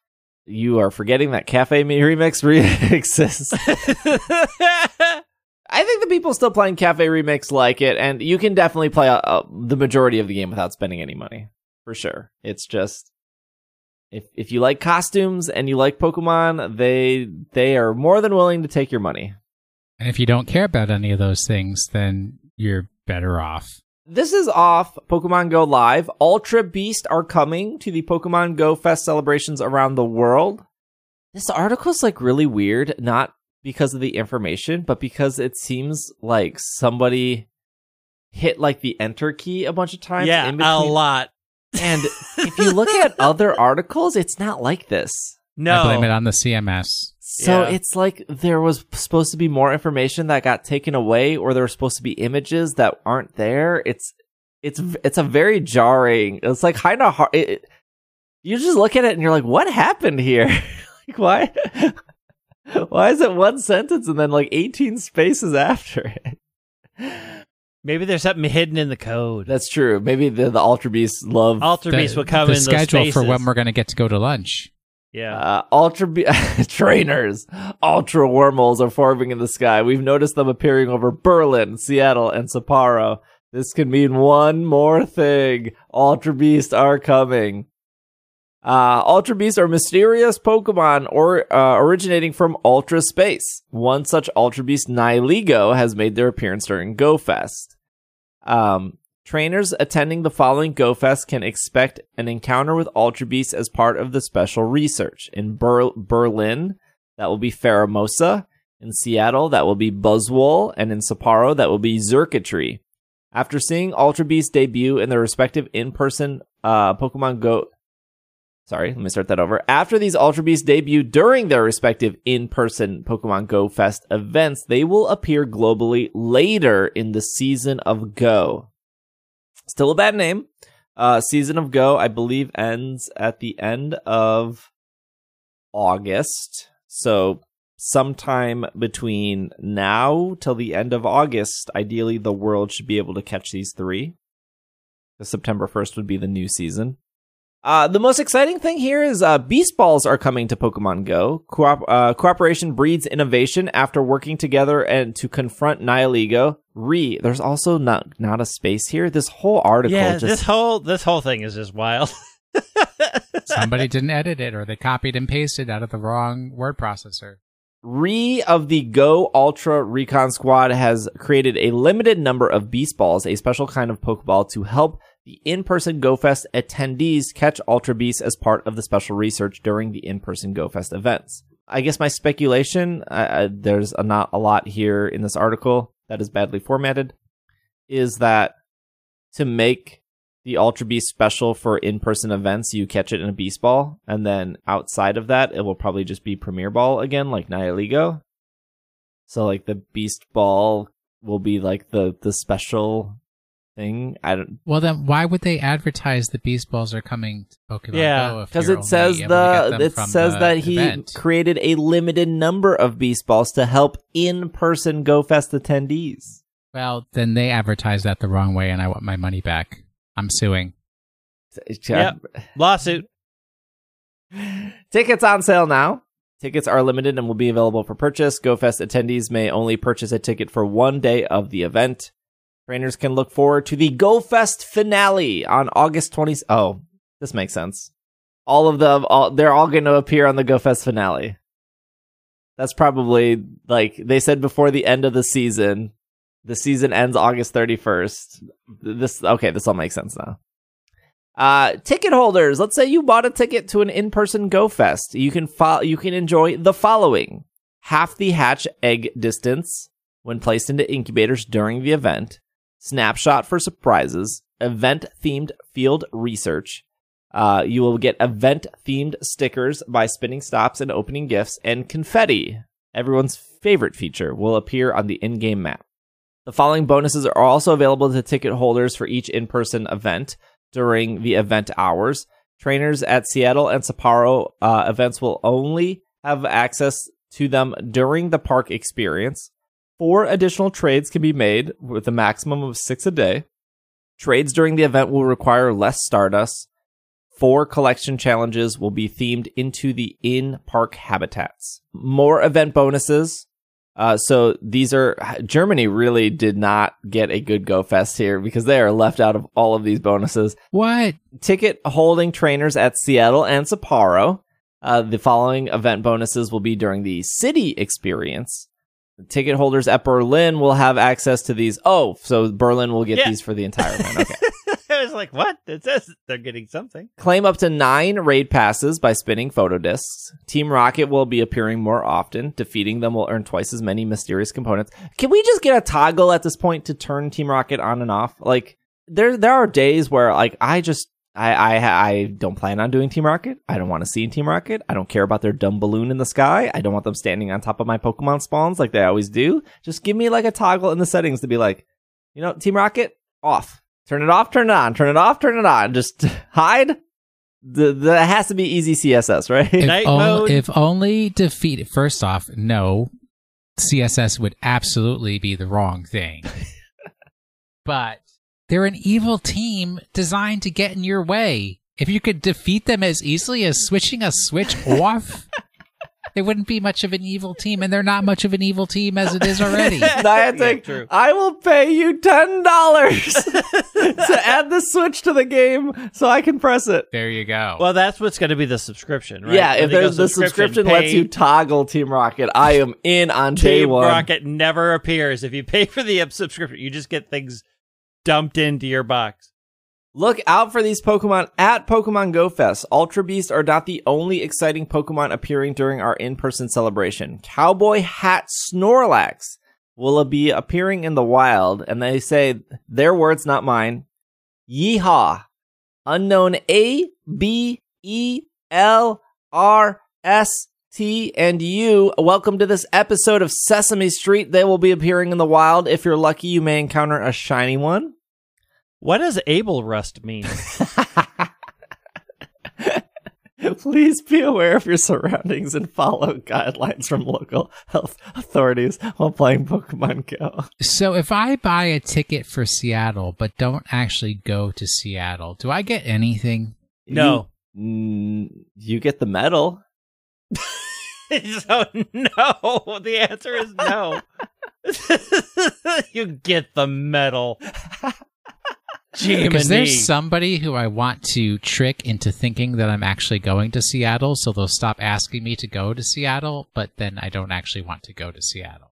you are forgetting that Cafe Me Remix re- exists. I think the people still playing Cafe Remix like it, and you can definitely play a, a, the majority of the game without spending any money, for sure. It's just, if if you like costumes and you like Pokemon, they they are more than willing to take your money. And if you don't care about any of those things, then you're better off. This is off Pokemon Go Live. Ultra Beasts are coming to the Pokemon Go Fest celebrations around the world. This article's like really weird, not because of the information, but because it seems like somebody hit like the enter key a bunch of times. Yeah, in a lot. And if you look at other articles, it's not like this. No. I blame it on the C M S. So yeah. It's like there was supposed to be more information that got taken away, or there were supposed to be images that aren't there. It's it's it's a very jarring. It's like kind of hard. It, it, you just look at it and you're like, what happened here? Like why? Why is it one sentence and then like eighteen spaces after it? Maybe there's something hidden in the code. That's true. Maybe the, the Ultra Beasts love... Ultra Beasts will come the in the schedule those spaces. For when we're going to get to go to lunch. Yeah. Uh, Ultra Be- Trainers. Ultra Wormholes are forming in the sky. We've noticed them appearing over Berlin, Seattle, and Sapporo. This could mean one more thing. Ultra Beasts are coming. Uh, Ultra Beasts are mysterious Pokemon or uh, originating from Ultra Space. One such Ultra Beast, Nihiligo, has made their appearance during Go Fest. Um, trainers attending the following Go Fest can expect an encounter with Ultra Beasts as part of the special research. In Ber- Berlin, that will be Faramosa. In Seattle, that will be Buzzwole. And in Sapporo, that will be Zerkatry. After seeing Ultra Beasts debut in their respective in-person uh, Pokemon Go... Sorry, let me start that over. After these Ultra Beasts debut during their respective in-person Pokemon Go Fest events, they will appear globally later in the Season of Go. Still a bad name. Uh, Season of Go, I believe, ends at the end of August. So sometime between now till the end of August, ideally the world should be able to catch these three. September first would be the new season. Uh, the most exciting thing here is uh, Beast Balls are coming to Pokemon Go. Co- uh, cooperation breeds innovation after working together and to confront Nihiligo. Re, there's also not not a space here. This whole article, yeah, just... this whole this whole thing is just wild. Somebody didn't edit it, or they copied and pasted out of the wrong word processor. Re of the Go Ultra Recon Squad has created a limited number of Beast Balls, a special kind of Pokeball, to help the in-person GoFest attendees catch Ultra Beasts as part of the special research during the in-person GoFest events. I guess my speculation, uh, there's a, not a lot here in this article that is badly formatted, is that to make the Ultra Beast special for in-person events, you catch it in a Beast Ball, and then outside of that, it will probably just be Premier Ball again, like Nihiligo. So like the Beast Ball will be like the, the special... thing. I don't. Well, then why would they advertise the Beast Balls are coming to Pokemon yeah, Go? Yeah, because it says the it says the that he event. created a limited number of Beast Balls to help in-person Go Fest attendees. Well, then they advertised that the wrong way, and I want my money back. I'm suing. Yep. Lawsuit. Tickets on sale now. Tickets are limited and will be available for purchase. Go Fest attendees may only purchase a ticket for one day of the event. Trainers can look forward to the Go Fest finale on August twentieth. Oh, this makes sense. All of them, all, they're all going to appear on the Go Fest finale. That's probably, like, they said before the end of the season. The season ends August thirty-first. This Okay, this all makes sense now. Uh, ticket holders, let's say you bought a ticket to an in-person Go Fest. You can, fo- you can enjoy the following. Half the hatch egg distance when placed into incubators during the event. Snapshot for surprises. Event-themed field research. Uh, you will get event-themed stickers by spinning stops and opening gifts, and confetti, everyone's favorite feature, will appear on the in-game map. The following bonuses are also available to ticket holders for each in-person event during the event hours. Trainers at Seattle and Sapporo uh, events will only have access to them during the park experience. Four additional trades can be made with a maximum of six a day. Trades during the event will require less Stardust. Four collection challenges will be themed into the in-park habitats. More event bonuses. Uh, so these are... Germany really did not get a good Go Fest here because they are left out of all of these bonuses. What? Ticket holding trainers at Seattle and Sapporo. Uh, the following event bonuses will be during the city experience. The ticket holders at Berlin will have access to these. Oh, so Berlin will get yeah. these for the entire one. Okay. I was like, what? It says they're getting something. Claim up to nine raid passes by spinning photo discs. Team Rocket will be appearing more often. Defeating them will earn twice as many mysterious components. Can we just get a toggle at this point to turn Team Rocket on and off? Like, there there are days where, like, I just, I, I, I don't plan on doing Team Rocket. I don't want to see Team Rocket. I don't care about their dumb balloon in the sky. I don't want them standing on top of my Pokemon spawns like they always do. Just give me, like, a toggle in the settings to be like, you know, Team Rocket, off. Turn it off, turn it on, turn it off, turn it on. Just hide. The, the it has to be easy C S S, right? If Night on, mode. If only defeat... First off, no. C S S would absolutely be the wrong thing. But they're an evil team designed to get in your way. If you could defeat them as easily as switching a switch off... They wouldn't be much of an evil team, and they're not much of an evil team as it is already. Niantic, yeah, I will pay you ten dollars to add the Switch to the game so I can press it. There you go. Well, that's what's going to be the subscription, right? Yeah, if there's the subscription, subscription lets you toggle Team Rocket, I am in on day one. Team Rocket never appears. If you pay for the subscription, you just get things dumped into your box. Look out for these Pokemon at Pokemon Go Fest. Ultra Beasts are not the only exciting Pokemon appearing during our in-person celebration. Cowboy Hat Snorlax will be appearing in the wild, and they say, their words, not mine, yeehaw. Unknown A, B, E, L, R, S, T, and U. Welcome to this episode of Sesame Street. They will be appearing in the wild. If you're lucky, you may encounter a shiny one. What does Able Rust mean? Please be aware of your surroundings and follow guidelines from local health authorities while playing Pokemon Go. So if I buy a ticket for Seattle but don't actually go to Seattle, do I get anything? No. You, you get the medal. So no. The answer is no. You get the medal. Because there's somebody who I want to trick into thinking that I'm actually going to Seattle, so they'll stop asking me to go to Seattle, but then I don't actually want to go to Seattle.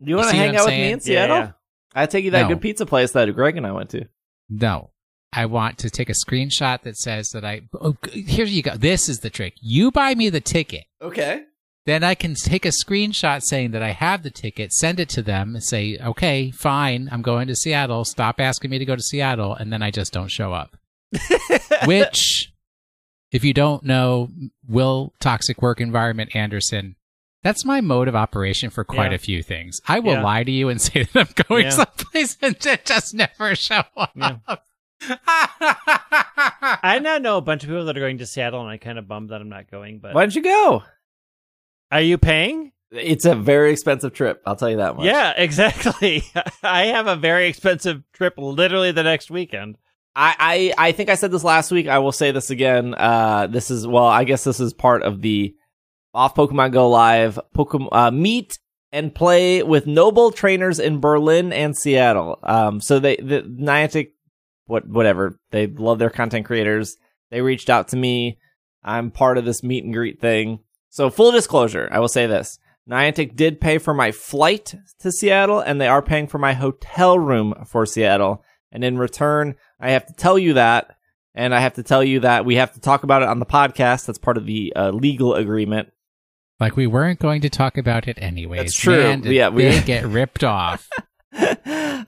You, you want to hang out saying? with me in Seattle? Yeah, yeah. I take you that no. good pizza place that Greg and I went to. No. I want to take a screenshot that says that I... Oh, here you go. This is the trick. You buy me the ticket. Okay. Then I can take a screenshot saying that I have the ticket, send it to them, and say, okay, fine, I'm going to Seattle. Stop asking me to go to Seattle, and then I just don't show up. Which, if you don't know, Will, Toxic Work Environment, Anderson, that's my mode of operation for quite yeah. a few things. I will yeah. lie to you and say that I'm going yeah. someplace and just never show up. Yeah. I now know a bunch of people that are going to Seattle, and I kind of bummed that I'm not going. But why don't you go? Are you paying? It's a very expensive trip. I'll tell you that much. Yeah, exactly. I have a very expensive trip literally the next weekend. I, I, I think I said this last week. I will say this again. Uh, this is, well, I guess this is part of the Off Pokemon Go Live Pokemon, uh, meet and play with noble trainers in Berlin and Seattle. Um, so they, the Niantic, what, whatever, they love their content creators. They reached out to me. I'm part of this meet and greet thing. So full disclosure, I will say this. Niantic did pay for my flight to Seattle, and they are paying for my hotel room for Seattle. And in return, I have to tell you that, and I have to tell you that we have to talk about it on the podcast. That's part of the uh, legal agreement. Like, we weren't going to talk about it anyways. That's true. And yeah, we did get ripped off.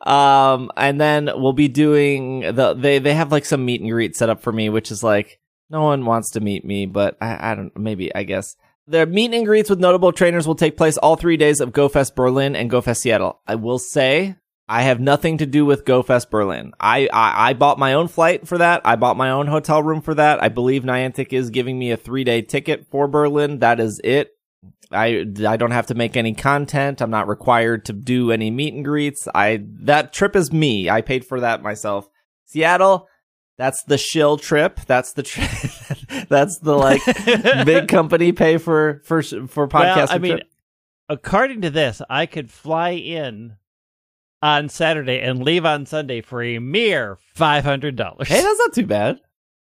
um, and then we'll be doing the they they have like some meet and greet set up for me, which is like no one wants to meet me, but I, I don't maybe I guess. The meet and greets with notable trainers will take place all three days of Go Fest Berlin and Go Fest Seattle. I will say I have nothing to do with Go Fest Berlin. I, I I bought my own flight for that. I bought my own hotel room for that. I believe Niantic is giving me a three day ticket for Berlin. That is it. I, I don't have to make any content. I'm not required to do any meet and greets. I that trip is me. I paid for that myself. Seattle, that's the shill trip. That's the trip. That's the like big company pay for for for podcasting. Well, I mean, trip. According to this, I could fly in on Saturday and leave on Sunday for a mere five hundred dollars. Hey, that's not too bad.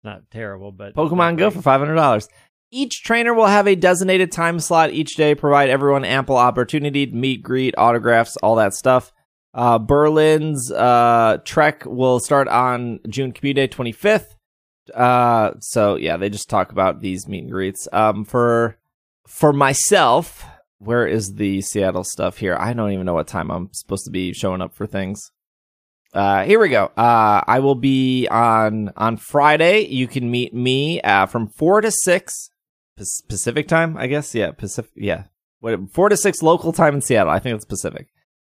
Not terrible, but Pokemon Go for five hundred dollars. Each trainer will have a designated time slot each day, provide everyone ample opportunity to meet, greet, autographs, all that stuff. Uh, Berlin's uh, trek will start on June Community Day twenty-fifth. Uh, so, yeah, they just talk about these meet and greets. Um, for, for myself, where is the Seattle stuff here? I don't even know what time I'm supposed to be showing up for things. Uh, here we go. Uh, I will be on, on Friday. You can meet me uh, from four to six. Pacific time, I guess. Yeah, Pacific. Yeah, what, four to six local time in Seattle. I think it's Pacific.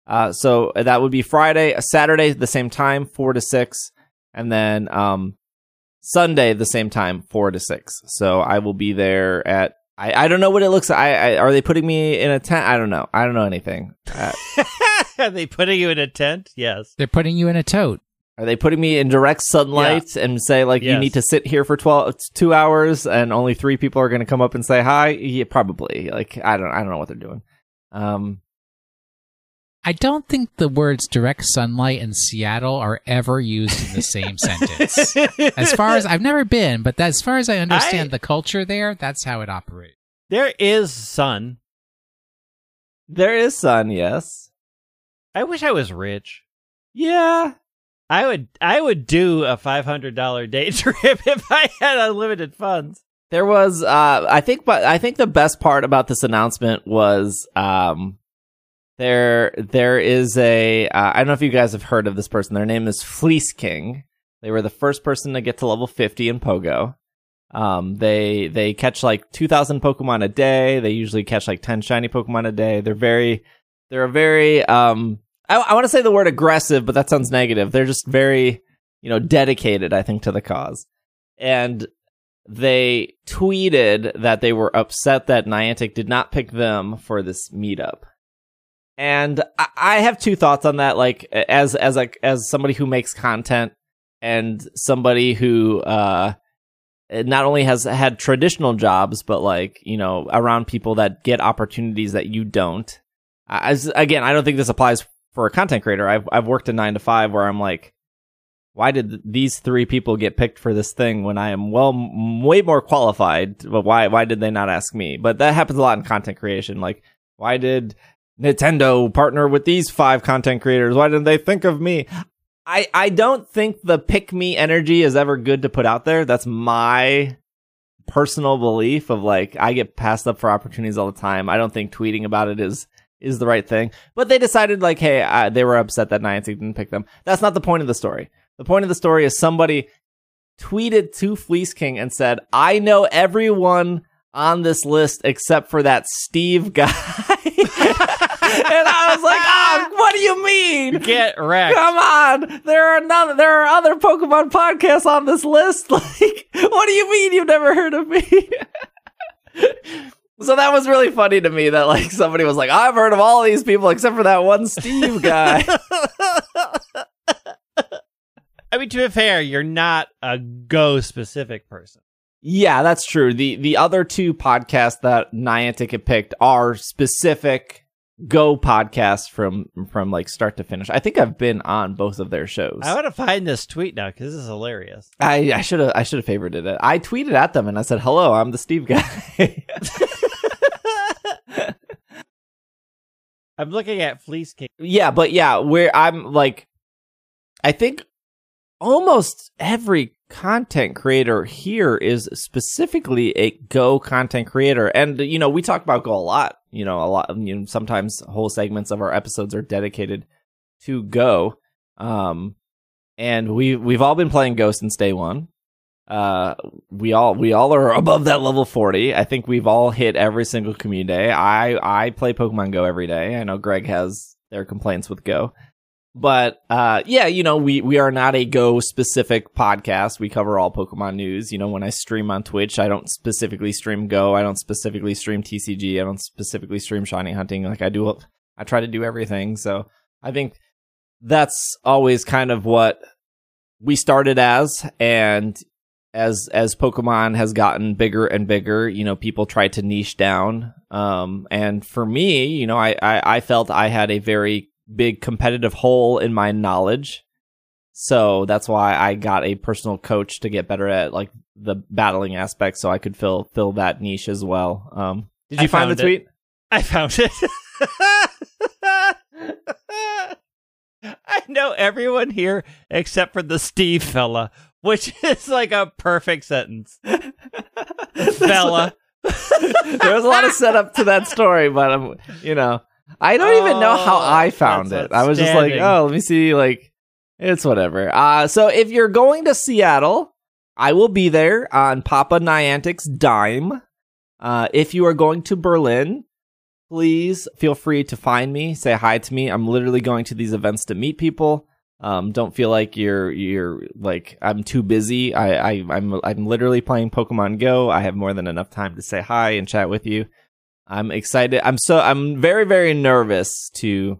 Uh, so that would be Friday, Saturday, the same time, four to six, and then um, Sunday, the same time, four to six. So I will be there at. I, I don't know what it looks like. I, I, are they putting me in a tent? I don't know. I don't know anything. Uh, are they putting you in a tent? Yes. They're putting you in a tote. Are they putting me in direct sunlight yeah. and say, like, yes. you need to sit here for twelve, two hours and only three people are going to come up and say hi? Yeah, probably. Like, I don't I don't know what they're doing. Um, I don't think the words direct sunlight and Seattle are ever used in the same sentence. As far as I've never been, but as far as I understand I, the culture there, that's how it operates. There is sun. There is sun, yes. I wish I was rich. Yeah. I would I would do a five hundred dollars day trip if I had unlimited funds. There was uh, I think but I think the best part about this announcement was um, there there is a uh, I don't know if you guys have heard of this person. Their name is Fleece King. They were the first person to get to level fifty in Pogo. Um, they they catch like two thousand Pokemon a day. They usually catch like ten shiny Pokemon a day. They're very they're a very um, I, I want to say the word aggressive, but that sounds negative. They're just very, you know, dedicated, I think, to the cause. And they tweeted that they were upset that Niantic did not pick them for this meetup. And I, I have two thoughts on that. Like, as as a, as somebody who makes content and somebody who uh, not only has had traditional jobs, but like, you know, around people that get opportunities that you don't. As, again, I don't think this applies for a content creator. I've I've worked a nine to five where I'm like, why did th- these three people get picked for this thing when I am well m- way more qualified? But why why did they not ask me? But that happens a lot in content creation. Like, why did Nintendo partner with these five content creators? Why didn't they think of me? I I don't think the pick me energy is ever good to put out there. That's my personal belief of like I get passed up for opportunities all the time. I don't think tweeting about it is. is the right thing. But they decided, like, hey, uh, they were upset that Niantic didn't pick them. That's not the point of the story. The point of the story is somebody tweeted to Fleece King and said, I know everyone on this list except for that Steve guy. And I was like, oh, what do you mean? Get wrecked. Come on. There are none, there are other Pokemon podcasts on this list. Like, what do you mean you've never heard of me? So that was really funny to me that, like, somebody was like, I've heard of all these people except for that one Steve guy. I mean, to be fair, you're not a Go-specific person. Yeah, that's true. The the other two podcasts that Niantic had picked are specific Go podcasts from, from like, start to finish. I think I've been on both of their shows. I want to find this tweet now, because this is hilarious. I, I should have I should have favorited it. I tweeted at them, and I said, hello, I'm the Steve guy. I'm looking at Fleece King. Yeah, but yeah, where I'm like, I think almost every content creator here is specifically a Go content creator. And, you know, we talk about Go a lot, you know, a lot. You know, sometimes whole segments of our episodes are dedicated to Go. Um, and we, we've all been playing Go since day one. Uh, we all we all are above that level forty. I think we've all hit every single community day. I, I play Pokemon Go every day. I know Greg has their complaints with Go. But uh, yeah, you know, we, we are not a Go-specific podcast. We cover all Pokemon news. You know, when I stream on Twitch, I don't specifically stream Go. I don't specifically stream T C G. I don't specifically stream Shiny Hunting. Like, I do, I try to do everything. So I think that's always kind of what we started as, and as as Pokemon has gotten bigger and bigger, you know, people try to niche down. Um, and for me, you know, I, I, I felt I had a very big competitive hole in my knowledge. So that's why I got a personal coach to get better at like the battling aspect, so I could fill fill that niche as well. Um, did you I find the tweet? It. I found it. I know everyone here except for the Steve fella. Which is like a perfect sentence. Fella. There was a lot of setup to that story, but I'm, you know, I don't oh, even know how I found it. I was just like, oh, let me see. Like, it's whatever. Uh, so if you're going to Seattle, I will be there on Papa Niantic's dime. Uh, if you are going to Berlin, please feel free to find me. Say hi to me. I'm literally going to these events to meet people. Um, don't feel like you're, you're like, I'm too busy. I, I, I'm, I'm literally playing Pokemon Go. I have more than enough time to say hi and chat with you. I'm excited. I'm so, I'm very, very nervous to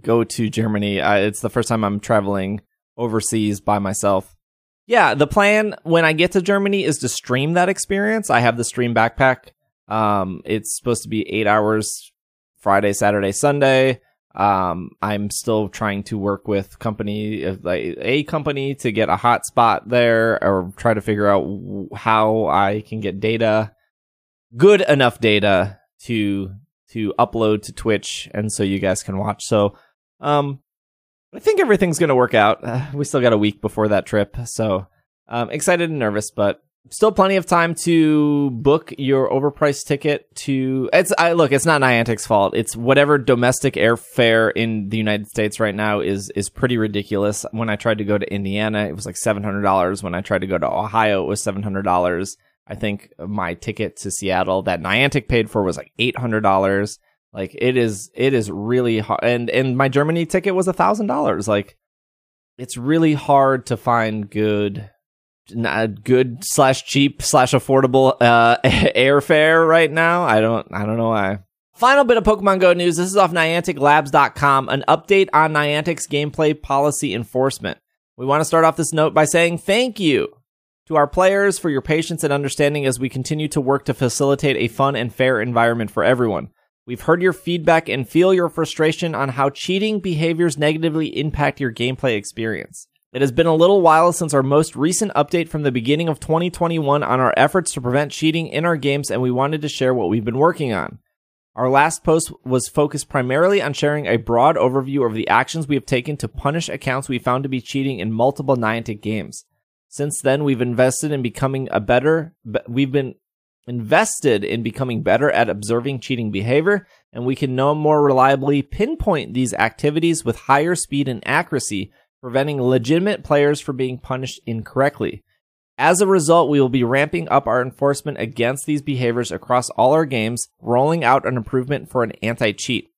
go to Germany. Uh, it's the first time I'm traveling overseas by myself. Yeah. The plan when I get to Germany is to stream that experience. I have the stream backpack. Um, it's supposed to be eight hours, Friday, Saturday, Sunday. Um, I'm still trying to work with company, like a company, to get a hotspot there, or try to figure out how I can get data, good enough data to to upload to Twitch, and so you guys can watch. So, um, I think everything's gonna work out. Uh, we still got a week before that trip, so I'm excited and nervous, but still plenty of time to book your overpriced ticket to... It's I look, it's not Niantic's fault. It's whatever domestic airfare in the United States right now is is pretty ridiculous. When I tried to go to Indiana, it was like seven hundred dollars. When I tried to go to Ohio, it was seven hundred dollars. I think my ticket to Seattle that Niantic paid for was like eight hundred dollars. Like, it is it is really hard. And, and my Germany ticket was one thousand dollars. Like, it's really hard to find good... Not good slash cheap slash affordable uh, airfare right now. I don't I don't know why. Final bit of Pokemon Go news. This is off Niantic Labs dot com. An update on Niantic's gameplay policy enforcement. We want to start off this note by saying thank you to our players for your patience and understanding as we continue to work to facilitate a fun and fair environment for everyone. We've heard your feedback and feel your frustration on how cheating behaviors negatively impact your gameplay experience. It has been a little while since our most recent update from the beginning of twenty twenty-one on our efforts to prevent cheating in our games, and we wanted to share what we've been working on. Our last post was focused primarily on sharing a broad overview of the actions we have taken to punish accounts we found to be cheating in multiple Niantic games. Since then, we've invested in becoming a better we've been invested in becoming better at observing cheating behavior, and we can now more reliably pinpoint these activities with higher speed and accuracy, preventing legitimate players from being punished incorrectly. As a result, we will be ramping up our enforcement against these behaviors across all our games, rolling out an improvement for an anti-cheat.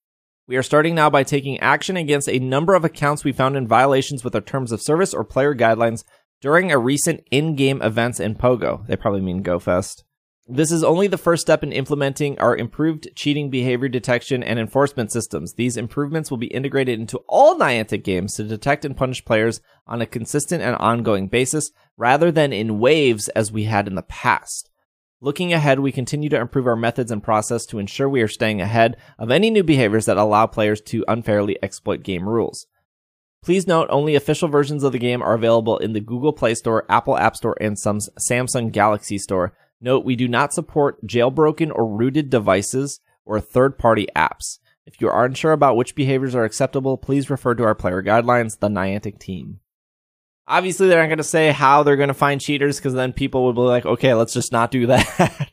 We are starting now by taking action against a number of accounts we found in violations with our terms of service or player guidelines during a recent in-game events in Pogo. They probably mean Go Fest. This is only the first step in implementing our improved cheating behavior detection and enforcement systems. These improvements will be integrated into all Niantic games to detect and punish players on a consistent and ongoing basis, rather than in waves as we had in the past. Looking ahead, we continue to improve our methods and process to ensure we are staying ahead of any new behaviors that allow players to unfairly exploit game rules. Please note, only official versions of the game are available in the Google Play Store, Apple App Store, and some Samsung Galaxy Store. Note, we do not support jailbroken or rooted devices or third-party apps. If you are unsure about which behaviors are acceptable, please refer to our player guidelines, the Niantic team. Obviously, they're not going to say how they're going to find cheaters, because then people would be like, okay, let's just not do that.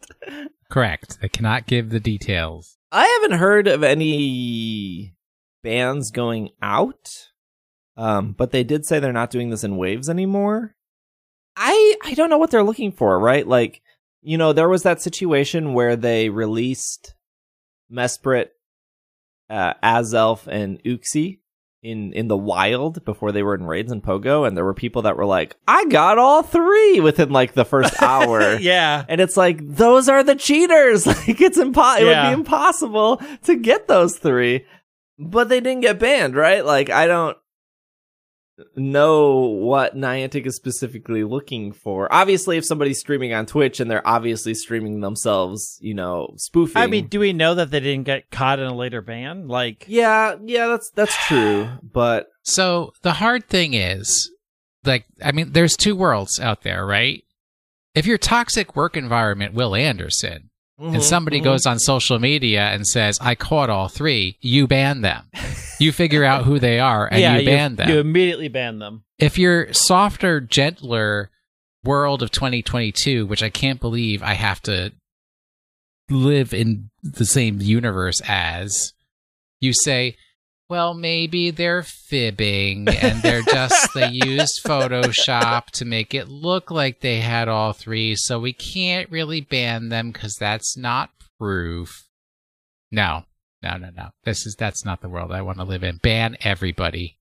Correct. They cannot give the details. I haven't heard of any bans going out, um, but they did say they're not doing this in waves anymore. I I don't know what they're looking for, right? Like, you know, there was that situation where they released Mesprit, uh, Azelf, and Uxie in, in the wild before they were in raids in Pogo, and there were people that were like, I got all three within, like, the first hour. Yeah. And it's like, those are the cheaters! Like, it's impo- yeah. It would be impossible to get those three. But they didn't get banned, right? Like, I don't know what Niantic is specifically looking for. Obviously, if somebody's streaming on Twitch and they're obviously streaming themselves, you know, spoofing. I mean, do we know that they didn't get caught in a later ban? Like, yeah, yeah, that's that's true. But so the hard thing is, like, I mean, there's two worlds out there, right? If your toxic work environment, Will Anderson, mm-hmm, and somebody mm-hmm. goes on social media and says, I caught all three, you ban them. You figure out who they are, and yeah, you ban you, them. You immediately ban them. If your softer, gentler world of twenty twenty-two, which I can't believe I have to live in the same universe as, you say, well, maybe they're fibbing, and they're just, they used Photoshop to make it look like they had all three, so we can't really ban them because that's not proof. No, no, no, no. This is, that's not the world I want to live in. Ban everybody.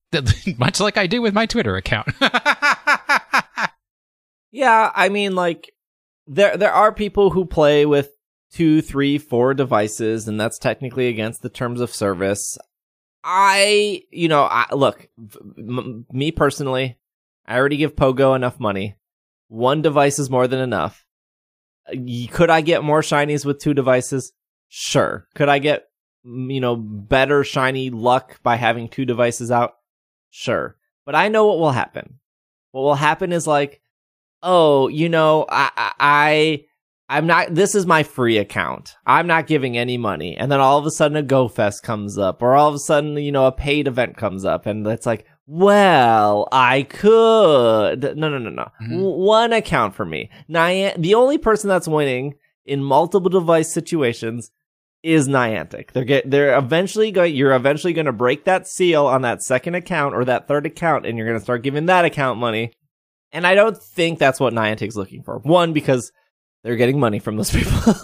Much like I do with my Twitter account. Yeah, I mean, like, there there are people who play with two, three, four devices, and that's technically against the terms of service. I, you know, I, look, m- me personally, I already give Pogo enough money. One device is more than enough. Could I get more shinies with two devices? Sure. Could I get, you know, better shiny luck by having two devices out? Sure. But I know what will happen. What will happen is like, oh, you know, I... I I'm not, this is my free account. I'm not giving any money. And then all of a sudden a Go Fest comes up, or all of a sudden, you know, a paid event comes up, and it's like, well, I could. No, no, no, no. Mm-hmm. One account for me. Niant- the only person that's winning in multiple device situations is Niantic. They're get, they're eventually going, you're eventually going to break that seal on that second account or that third account, and you're going to start giving that account money. And I don't think that's what Niantic's looking for. One, because they're getting money from those people.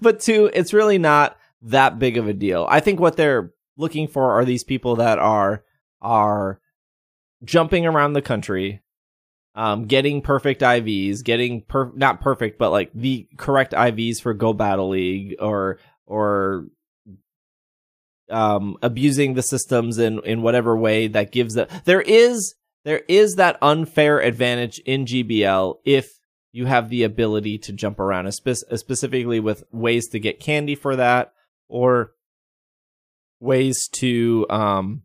But two, it's really not that big of a deal. I think what they're looking for are these people that are are jumping around the country, um, getting perfect I Vs, getting per- not perfect, but like the correct I Vs for Go Battle League, or or um, abusing the systems in, in whatever way that gives them. There is there is that unfair advantage in G B L if you have the ability to jump around, specifically with ways to get candy for that, or ways to um,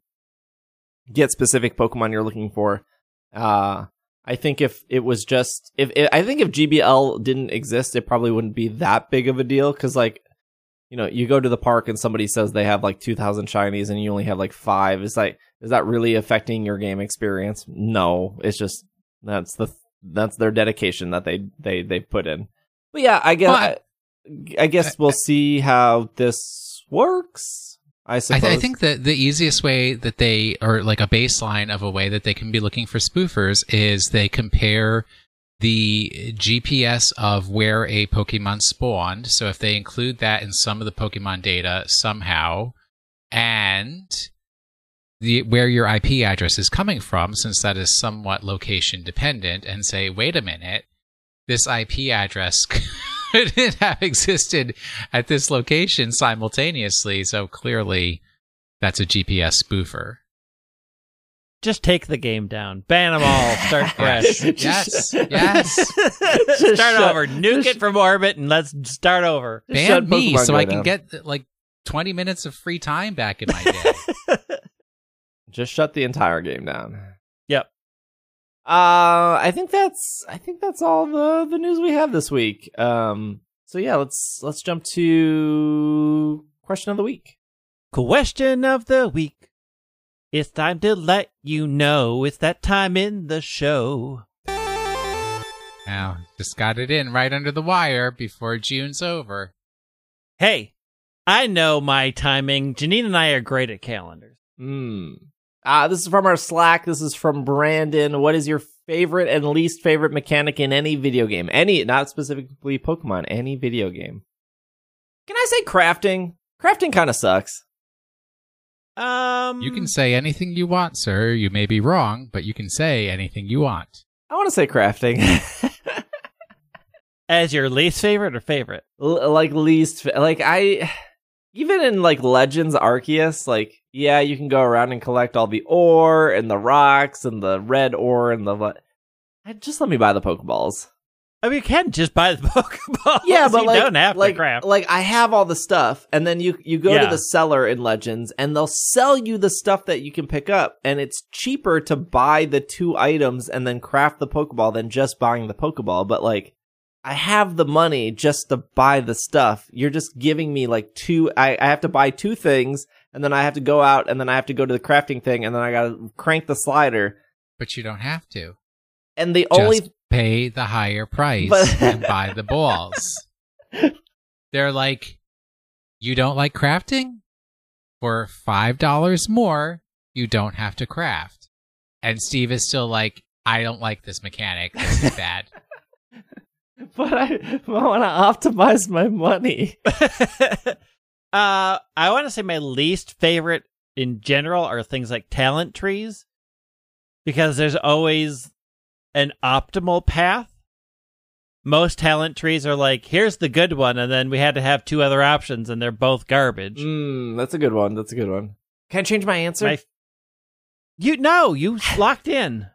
get specific Pokemon you're looking for. Uh, I think if it was just if, if I think if G B L didn't exist, it probably wouldn't be that big of a deal. Because, like, you know, you go to the park and somebody says they have like two thousand shinies and you only have like five. It's like, is that really affecting your game experience? No, it's just that's the. Th- That's their dedication that they they, they put in. But yeah, I guess but, I, I guess we'll see how this works, I suppose. I, th- I think that the easiest way that they, or like a baseline of a way that they can be looking for spoofers, is they compare the G P S of where a Pokemon spawned. So if they include that in some of the Pokemon data somehow, and The, where your I P address is coming from, since that is somewhat location dependent, and say, wait a minute, this I P address couldn't have existed at this location simultaneously, so clearly that's a G P S spoofer. Just take the game down. Ban them all. Start fresh. Yes. Yes. Start shut, over. Nuke it from orbit and let's start over. Ban me so I down. Can get like twenty minutes of free time back in my day. Just shut the entire game down. Yep. Uh, I think that's I think that's all the, the news we have this week. Um, so yeah, let's let's jump to question of the week. Question of the week. It's time to let you know. It's that time in the show. Now, just got it in right under the wire before June's over. Hey, I know my timing. Janine and I are great at calendars. Mm. Uh, this is from our Slack. This is from Brandon. What is your favorite and least favorite mechanic in any video game? Any, not specifically Pokemon, any video game. Can I say crafting? Crafting kind of sucks. Um, you can say anything you want, sir. You may be wrong, but you can say anything you want. I want to say crafting. As your least favorite or favorite? L- like least, like I, even in like Legends Arceus, like, yeah, you can go around and collect all the ore and the rocks and the red ore and the, just let me buy the Pokeballs. I mean, you can just buy the Pokeballs. Yeah, but you like, don't have like, to craft. Like, I have all the stuff, and then you, you go yeah. to the seller in Legends, and they'll sell you the stuff that you can pick up, and it's cheaper to buy the two items and then craft the Pokeball than just buying the Pokeball. But, like, I have the money just to buy the stuff. You're just giving me, like, two... I, I have to buy two things, and then I have to go out, and then I have to go to the crafting thing, and then I gotta crank the slider. But you don't have to. And the just- only... pay the higher price but- and buy the balls. They're like, you don't like crafting? For five dollars more, you don't have to craft. And Steve is still like, I don't like this mechanic. This is bad. But I, I want to optimize my money. uh, I want to say my least favorite in general are things like talent trees. Because there's always... an optimal path. Most talent trees are like, here's the good one, and then we had to have two other options, and they're both garbage. Mm, that's a good one. That's a good one. Can I change my answer? My f- you no, you locked in.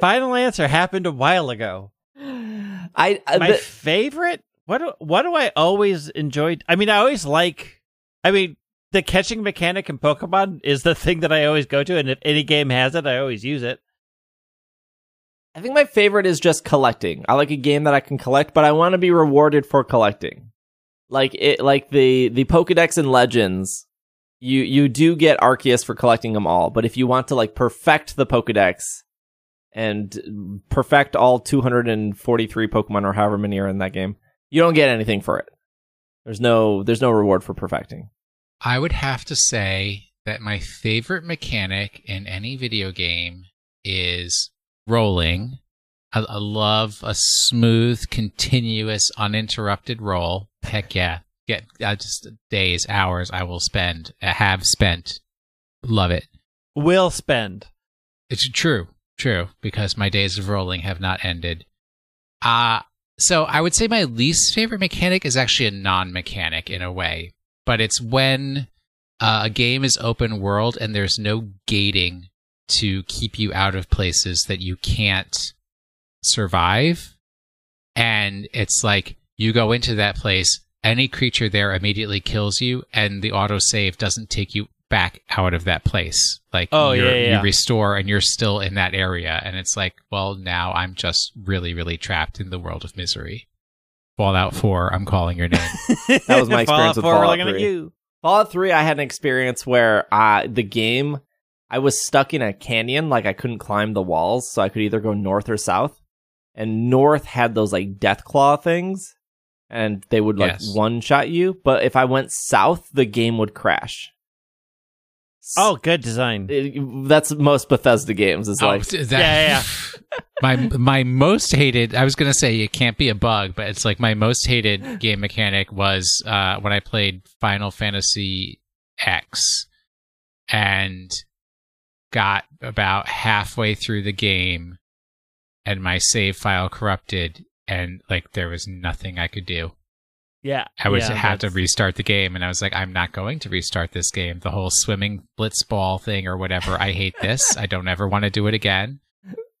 Final answer happened a while ago. I uh, my the- favorite. What do, what do I always enjoy? I mean, I always like. I mean. The catching mechanic in Pokemon is the thing that I always go to, and if any game has it, I always use it. I think my favorite is just collecting. I like a game that I can collect, but I want to be rewarded for collecting. Like it, like the, the Pokedex in Legends, you, you do get Arceus for collecting them all, but if you want to like perfect the Pokedex and perfect all two hundred forty-three Pokemon or however many are in that game, you don't get anything for it. There's no there's no reward for perfecting. I would have to say that my favorite mechanic in any video game is rolling. I, I love a smooth, continuous, uninterrupted roll. Heck yeah. Get uh, just days, hours I will spend, uh, have spent. Love it. Will spend. It's true, true, because my days of rolling have not ended. Uh, so I would say my least favorite mechanic is actually a non-mechanic in a way. But it's when uh, a game is open world and there's no gating to keep you out of places that you can't survive. And it's like you go into that place, any creature there immediately kills you, and the autosave doesn't take you back out of that place. Like oh, you're, yeah, yeah. you restore and you're still in that area. And it's like, well, now I'm just really, really trapped in the world of misery. Fallout four, I'm calling your name. That was my experience with Fallout three. Fallout three, I had an experience where uh, the game, I was stuck in a canyon, like I couldn't climb the walls, so I could either go north or south. And north had those like Deathclaw things, and they would like yes. one-shot you. But if I went south, the game would crash. Oh, good design. It, that's most Bethesda games. Is oh, like that, yeah, yeah. my my most hated. I was gonna say it can't be a bug, but it's like my most hated game mechanic was uh, when I played Final Fantasy X and got about halfway through the game, and my save file corrupted, and like there was nothing I could do. Yeah, I would yeah, have that's... to restart the game, and I was like, I'm not going to restart this game. The whole swimming Blitzball thing or whatever, I hate this. I don't ever want to do it again.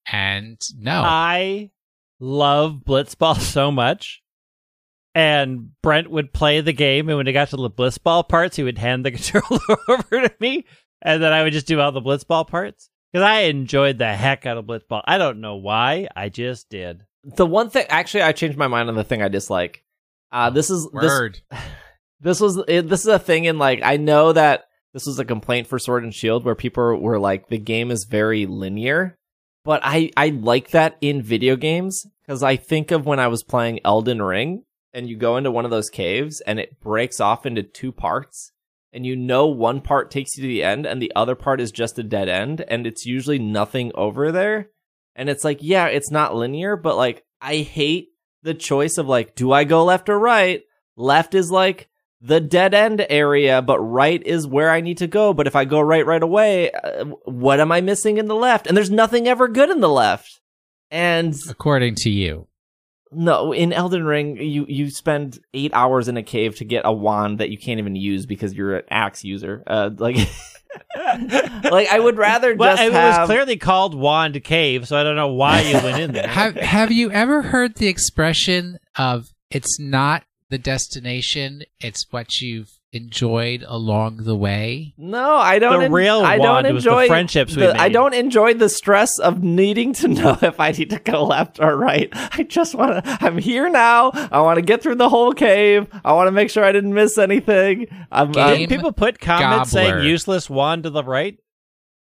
And no. I love Blitzball so much. And Brent would play the game, and when it got to the Blitzball parts, he would hand the controller over to me, and then I would just do all the Blitzball parts. Because I enjoyed the heck out of Blitzball. I don't know why, I just did. The one thing, actually, I changed my mind on the thing I dislike. Uh, this is Word. This, This was it, this is a thing in, like, I know that this was a complaint for Sword and Shield where people were like, the game is very linear, but I, I like that in video games, because I think of when I was playing Elden Ring and you go into one of those caves and it breaks off into two parts, and you know one part takes you to the end and the other part is just a dead end, and it's usually nothing over there. And it's like, yeah, it's not linear, but, like, I hate the choice of, like, do I go left or right? Left is, like, the dead end area, but right is where I need to go. But if I go right right away, uh, what am I missing in the left? And there's nothing ever good in the left. And according to you. No, in Elden Ring, you, you spend eight hours in a cave to get a wand that you can't even use because you're an axe user. Uh, like... like, I would rather just well, it have... was clearly called Wand Cave, so I don't know why you went in there. Have, have you ever heard the expression of, it's not the destination, it's what you've enjoyed along the way? No, I don't. The en- real I wand don't enjoy was the friendships the, we made. I don't enjoy the stress of needing to know if I need to go left or right. I just want to, I'm here now. I want to get through the whole cave. I want to make sure I didn't miss anything. I'm, Game people put comments gobbler. Saying useless wand to the right?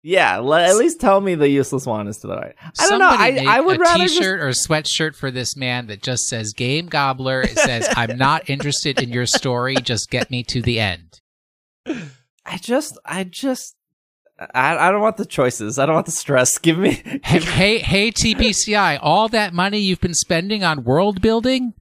Yeah, l- at least tell me the useless wand is to the right. I don't Somebody know. I, I would a rather a t-shirt just... or sweatshirt for this man that just says "Game Gobbler." It says, "I'm not interested in your story. Just get me to the end." I just, I just, I, I don't want the choices. I don't want the stress. Give me. Give hey, me... hey, hey, T P C I! All that money you've been spending on world building,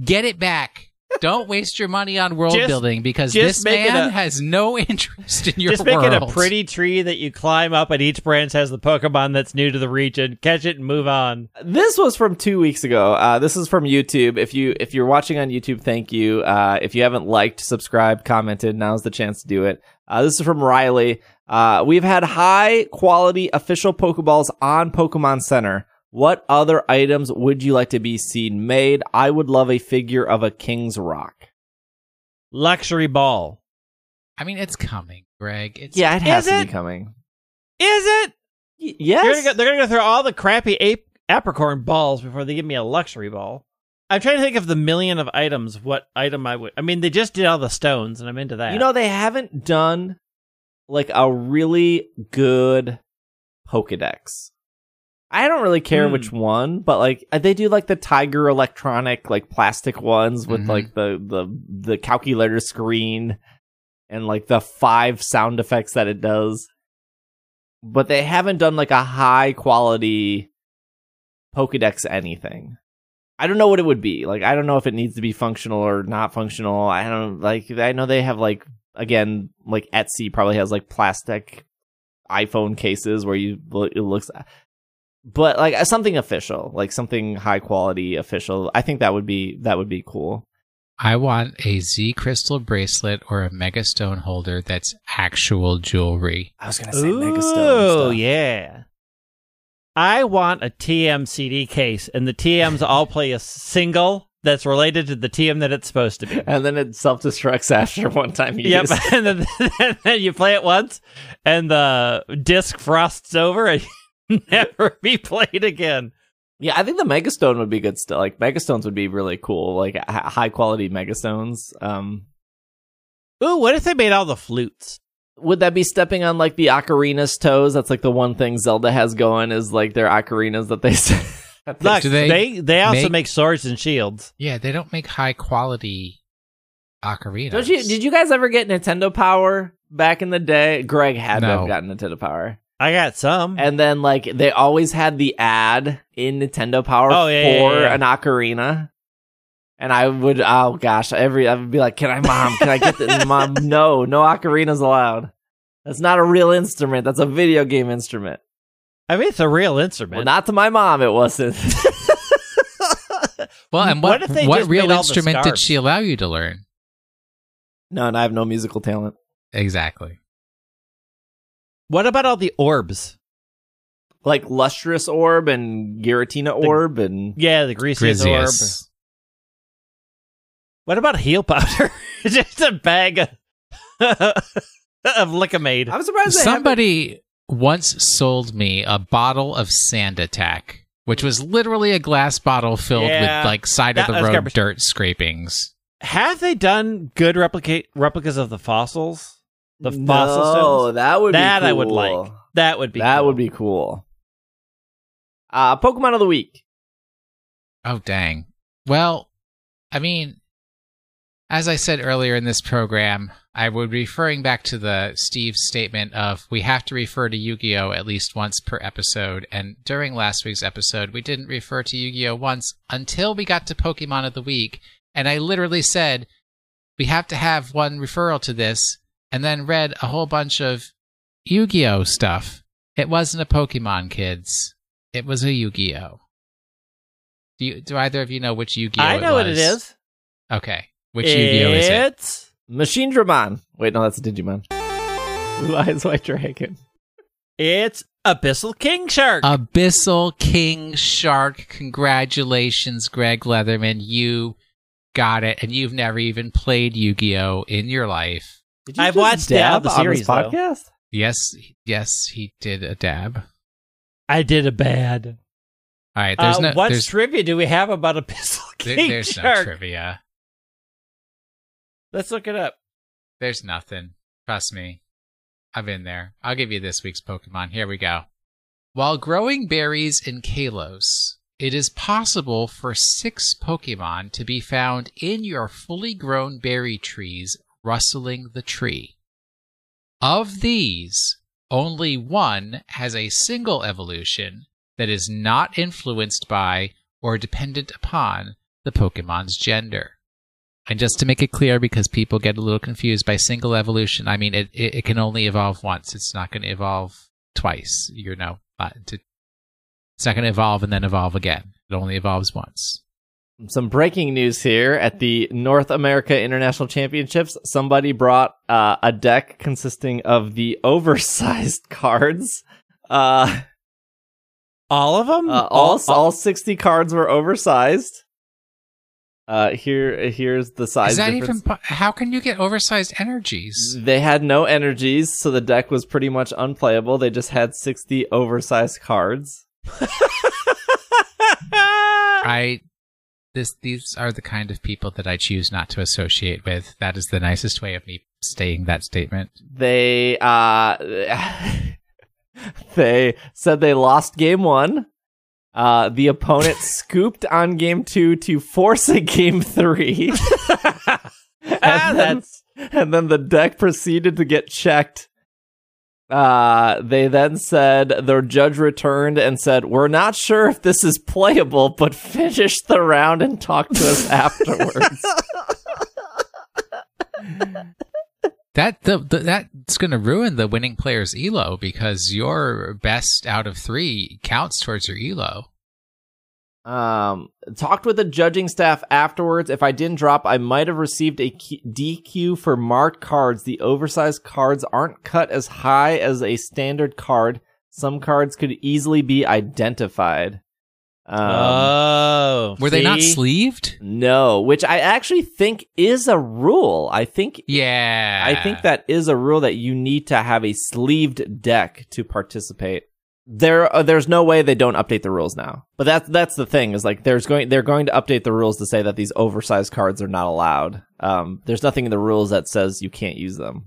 get it back. Don't waste your money on world just, building because this man a, has no interest in your just world. Just make it a pretty tree that you climb up, and each branch has the Pokemon that's new to the region. Catch it and move on. This was from two weeks ago. Uh, this is from YouTube. If you if you're watching on YouTube, thank you. Uh, if you haven't liked, subscribed, commented, now's the chance to do it. Uh, this is from Riley. Uh, we've had high quality official Pokeballs on Pokemon Center. What other items would you like to be seen made? I would love a figure of a King's Rock. Luxury ball. I mean, it's coming, Greg. It's yeah, it has to it? be coming. Is it? Y- yes. Gonna go, they're going to go through all the crappy ape, apricorn balls before they give me a luxury ball. I'm trying to think of the million of items, what item I would... I mean, they just did all the stones, and I'm into that. You know, they haven't done, like, a really good Pokedex. I don't really care mm. which one, but, like, they do, like, the Tiger electronic, like, plastic ones with, mm-hmm. like, the, the, the calculator screen and, like, the five sound effects that it does. But they haven't done, like, a high-quality Pokedex anything. I don't know what it would be. Like, I don't know if it needs to be functional or not functional. I don't, like, I know they have, like, again, like, Etsy probably has, like, plastic iPhone cases where you it looks... But, like, something official, like something high quality official. I think that would be that would be cool. I want a Z crystal bracelet or a mega stone holder that's actual jewelry. I was gonna say Ooh, mega stone. Oh yeah. I want a T M C D case, and the T Ms all play a single that's related to the T M that it's supposed to be. And then it self-destructs after one time you yep. use it. and, then, and then you play it once and the disc frosts over and never be played again. Yeah, I think the Megastone would be good still. Like, Megastones would be really cool. Like, h- high-quality Megastones. Um, Ooh, what if they made all the flutes? Would that be stepping on, like, the Ocarina's toes? That's, like, the one thing Zelda has going is, like, their Ocarinas that they... that Look, they, they, they also make... make swords and shields. Yeah, they don't make high-quality Ocarinas. Don't you, did you guys ever get Nintendo Power back in the day? Greg had no. not gotten Nintendo Power. I got some. And then, like, they always had the ad in Nintendo Power oh, yeah, for yeah, yeah. an ocarina. And I would, oh gosh, every I would be like, can I, Mom, can I get this? Mom, no, no ocarinas allowed. That's not a real instrument. That's a video game instrument. I mean, it's a real instrument. Well, not to my mom, it wasn't. Well, and what, what, if they what just real instrument did she allow you to learn? No, and I have no musical talent. Exactly. What about all the orbs? Like Lustrous Orb and Giratina Orb the, and... Yeah, the Greasiest Orb. What about Heal Powder? Just a bag of, of Lickamade. I'm surprised they Somebody haven't... once sold me a bottle of Sand Attack, which was literally a glass bottle filled yeah, with, like, side-of-the-road dirt scrapings. Have they done good replicate replicas of the fossils? The no, fossil stones? That would that be cool. I would like. That would be that cool. would be cool. Uh, Pokemon of the week. Oh dang! Well, I mean, as I said earlier in this program, I would be referring back to the Steve's statement of we have to refer to Yu-Gi-Oh at least once per episode, and during last week's episode, we didn't refer to Yu-Gi-Oh once until we got to Pokemon of the week, and I literally said we have to have one referral to this, and then read a whole bunch of Yu-Gi-Oh stuff. It wasn't a Pokemon, kids. It was a Yu-Gi-Oh. Do you, do either of you know which Yu-Gi-Oh I know it was? What it is. Okay. Which it's... Yu-Gi-Oh is it? It's Machine Dramon. Wait, no, that's a Digimon. Blue Eyes White Dragon. It's Abyssal King Shark. Abyssal King Shark. Congratulations, Greg Leatherman. You got it. And you've never even played Yu-Gi-Oh in your life. Did you I've watched dab the series on this podcast? Though. Yes, yes, he did a dab. I did a bad. All right, there's uh, no. What there's, trivia do we have about Abyssal King there, there's Shark? There's no trivia. Let's look it up. There's nothing. Trust me. I've been there. I'll give you this week's Pokemon. Here we go. While growing berries in Kalos, it is possible for six Pokemon to be found in your fully grown berry trees rustling the tree. Of these, only one has a single evolution that is not influenced by or dependent upon the Pokemon's gender. And just to make it clear, because people get a little confused by single evolution, I mean, it, it, it can only evolve once. It's not going to evolve twice. You know, it's not going to evolve and then evolve again. It only evolves once. Some breaking news here. At the North America International Championships, somebody brought uh, a deck consisting of the oversized cards. Uh, all of them? Uh, all, all, all sixty cards were oversized. Uh, here, here's the size. Is that difference. Even? How can you get oversized energies? They had no energies, so the deck was pretty much unplayable. They just had sixty oversized cards. I, this, these are the kind of people that I choose not to associate with. That is the nicest way of me stating that statement. They, uh, they said they lost game one. Uh, the opponent scooped on game two to force a game three. and, ah, then, and then the deck proceeded to get checked. Uh, they then said, the judge returned and said, we're not sure if this is playable, but finish the round and talk to us afterwards. That the, the that's going to ruin the winning player's E L O because your best out of three counts towards your E L O. Um, talked with the judging staff afterwards. If I didn't drop, I might have received a D Q for marked cards. The oversized cards aren't cut as high as a standard card. Some cards could easily be identified. Um, oh, were see? They not sleeved? No, which I actually think is a rule. I think, yeah, I think that is a rule that you need to have a sleeved deck to participate. There, uh, there's no way they don't update the rules now. But that's that's the thing is like there's going they're going to update the rules to say that these oversized cards are not allowed. Um, there's nothing in the rules that says you can't use them.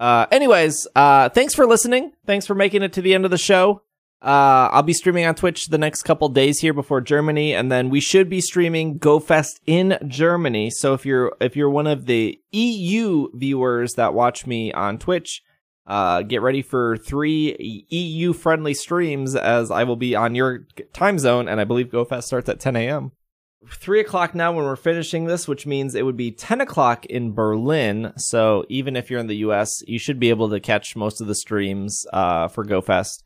Uh, anyways, uh, thanks for listening. Thanks for making it to the end of the show. Uh, I'll be streaming on Twitch the next couple days here before Germany, and then we should be streaming Go Fest in Germany. So if you're if you're one of the E U viewers that watch me on Twitch, uh, get ready for three E U friendly streams as I will be on your time zone, and I believe Go Fest starts at ten a.m. Three o'clock now when we're finishing this, which means it would be ten o'clock in Berlin. So even if you're in the U S, you should be able to catch most of the streams uh, for Go Fest.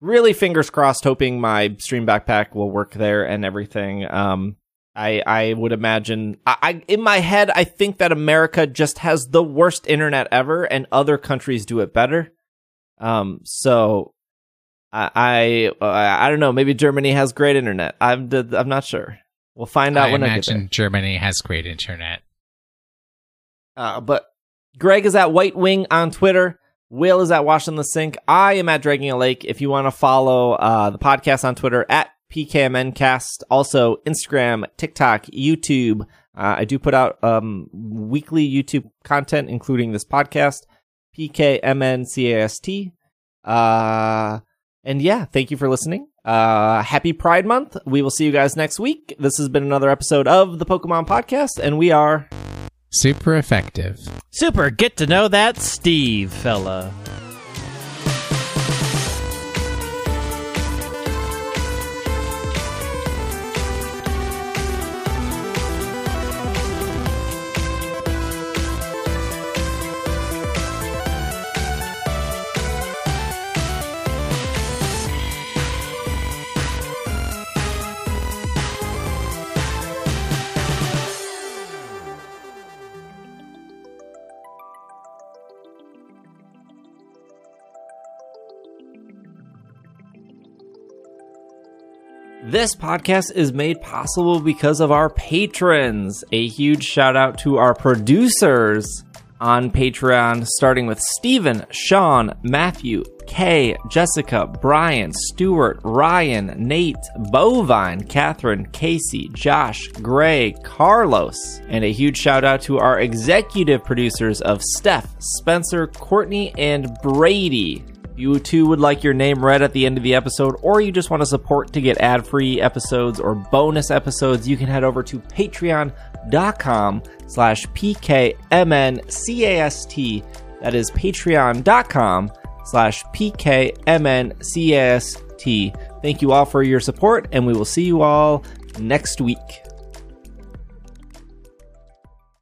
Really fingers crossed, hoping my stream backpack will work there and everything. Um, I I would imagine... I, I in my head, I think that America just has the worst internet ever, and other countries do it better. Um, so, I I, uh, I don't know. Maybe Germany has great internet. I'm, I'm not sure. We'll find out I when I get there. I imagine Germany has great internet. Uh, but Greg is at White Wing on Twitter. Will is at Washington the Sink. I am at Dragging a Lake. If you want to follow uh, the podcast on Twitter, at P K M N Cast. Also, Instagram, TikTok, YouTube. Uh, I do put out um, weekly YouTube content, including this podcast, P K M N C A S T. Uh, and yeah, thank you for listening. Uh, happy Pride Month. We will see you guys next week. This has been another episode of the Pokemon Podcast, and we are... super effective. Super get to know that Steve fella. This podcast is made possible because of our patrons. A huge shout out to our producers on Patreon, starting with Steven, Sean, Matthew, Kay, Jessica, Brian, Stuart, Ryan, Nate, Bovine, Catherine, Casey, Josh, Gray, Carlos. And a huge shout out to our executive producers of Steph, Spencer, Courtney, and Brady. You too would like your name read at the end of the episode, or you just want to support to get ad-free episodes or bonus episodes, you can head over to patreon.com slash pkmncast. That is patreon.com slash pkmncast. Thank you all for your support, and we will see you all next week.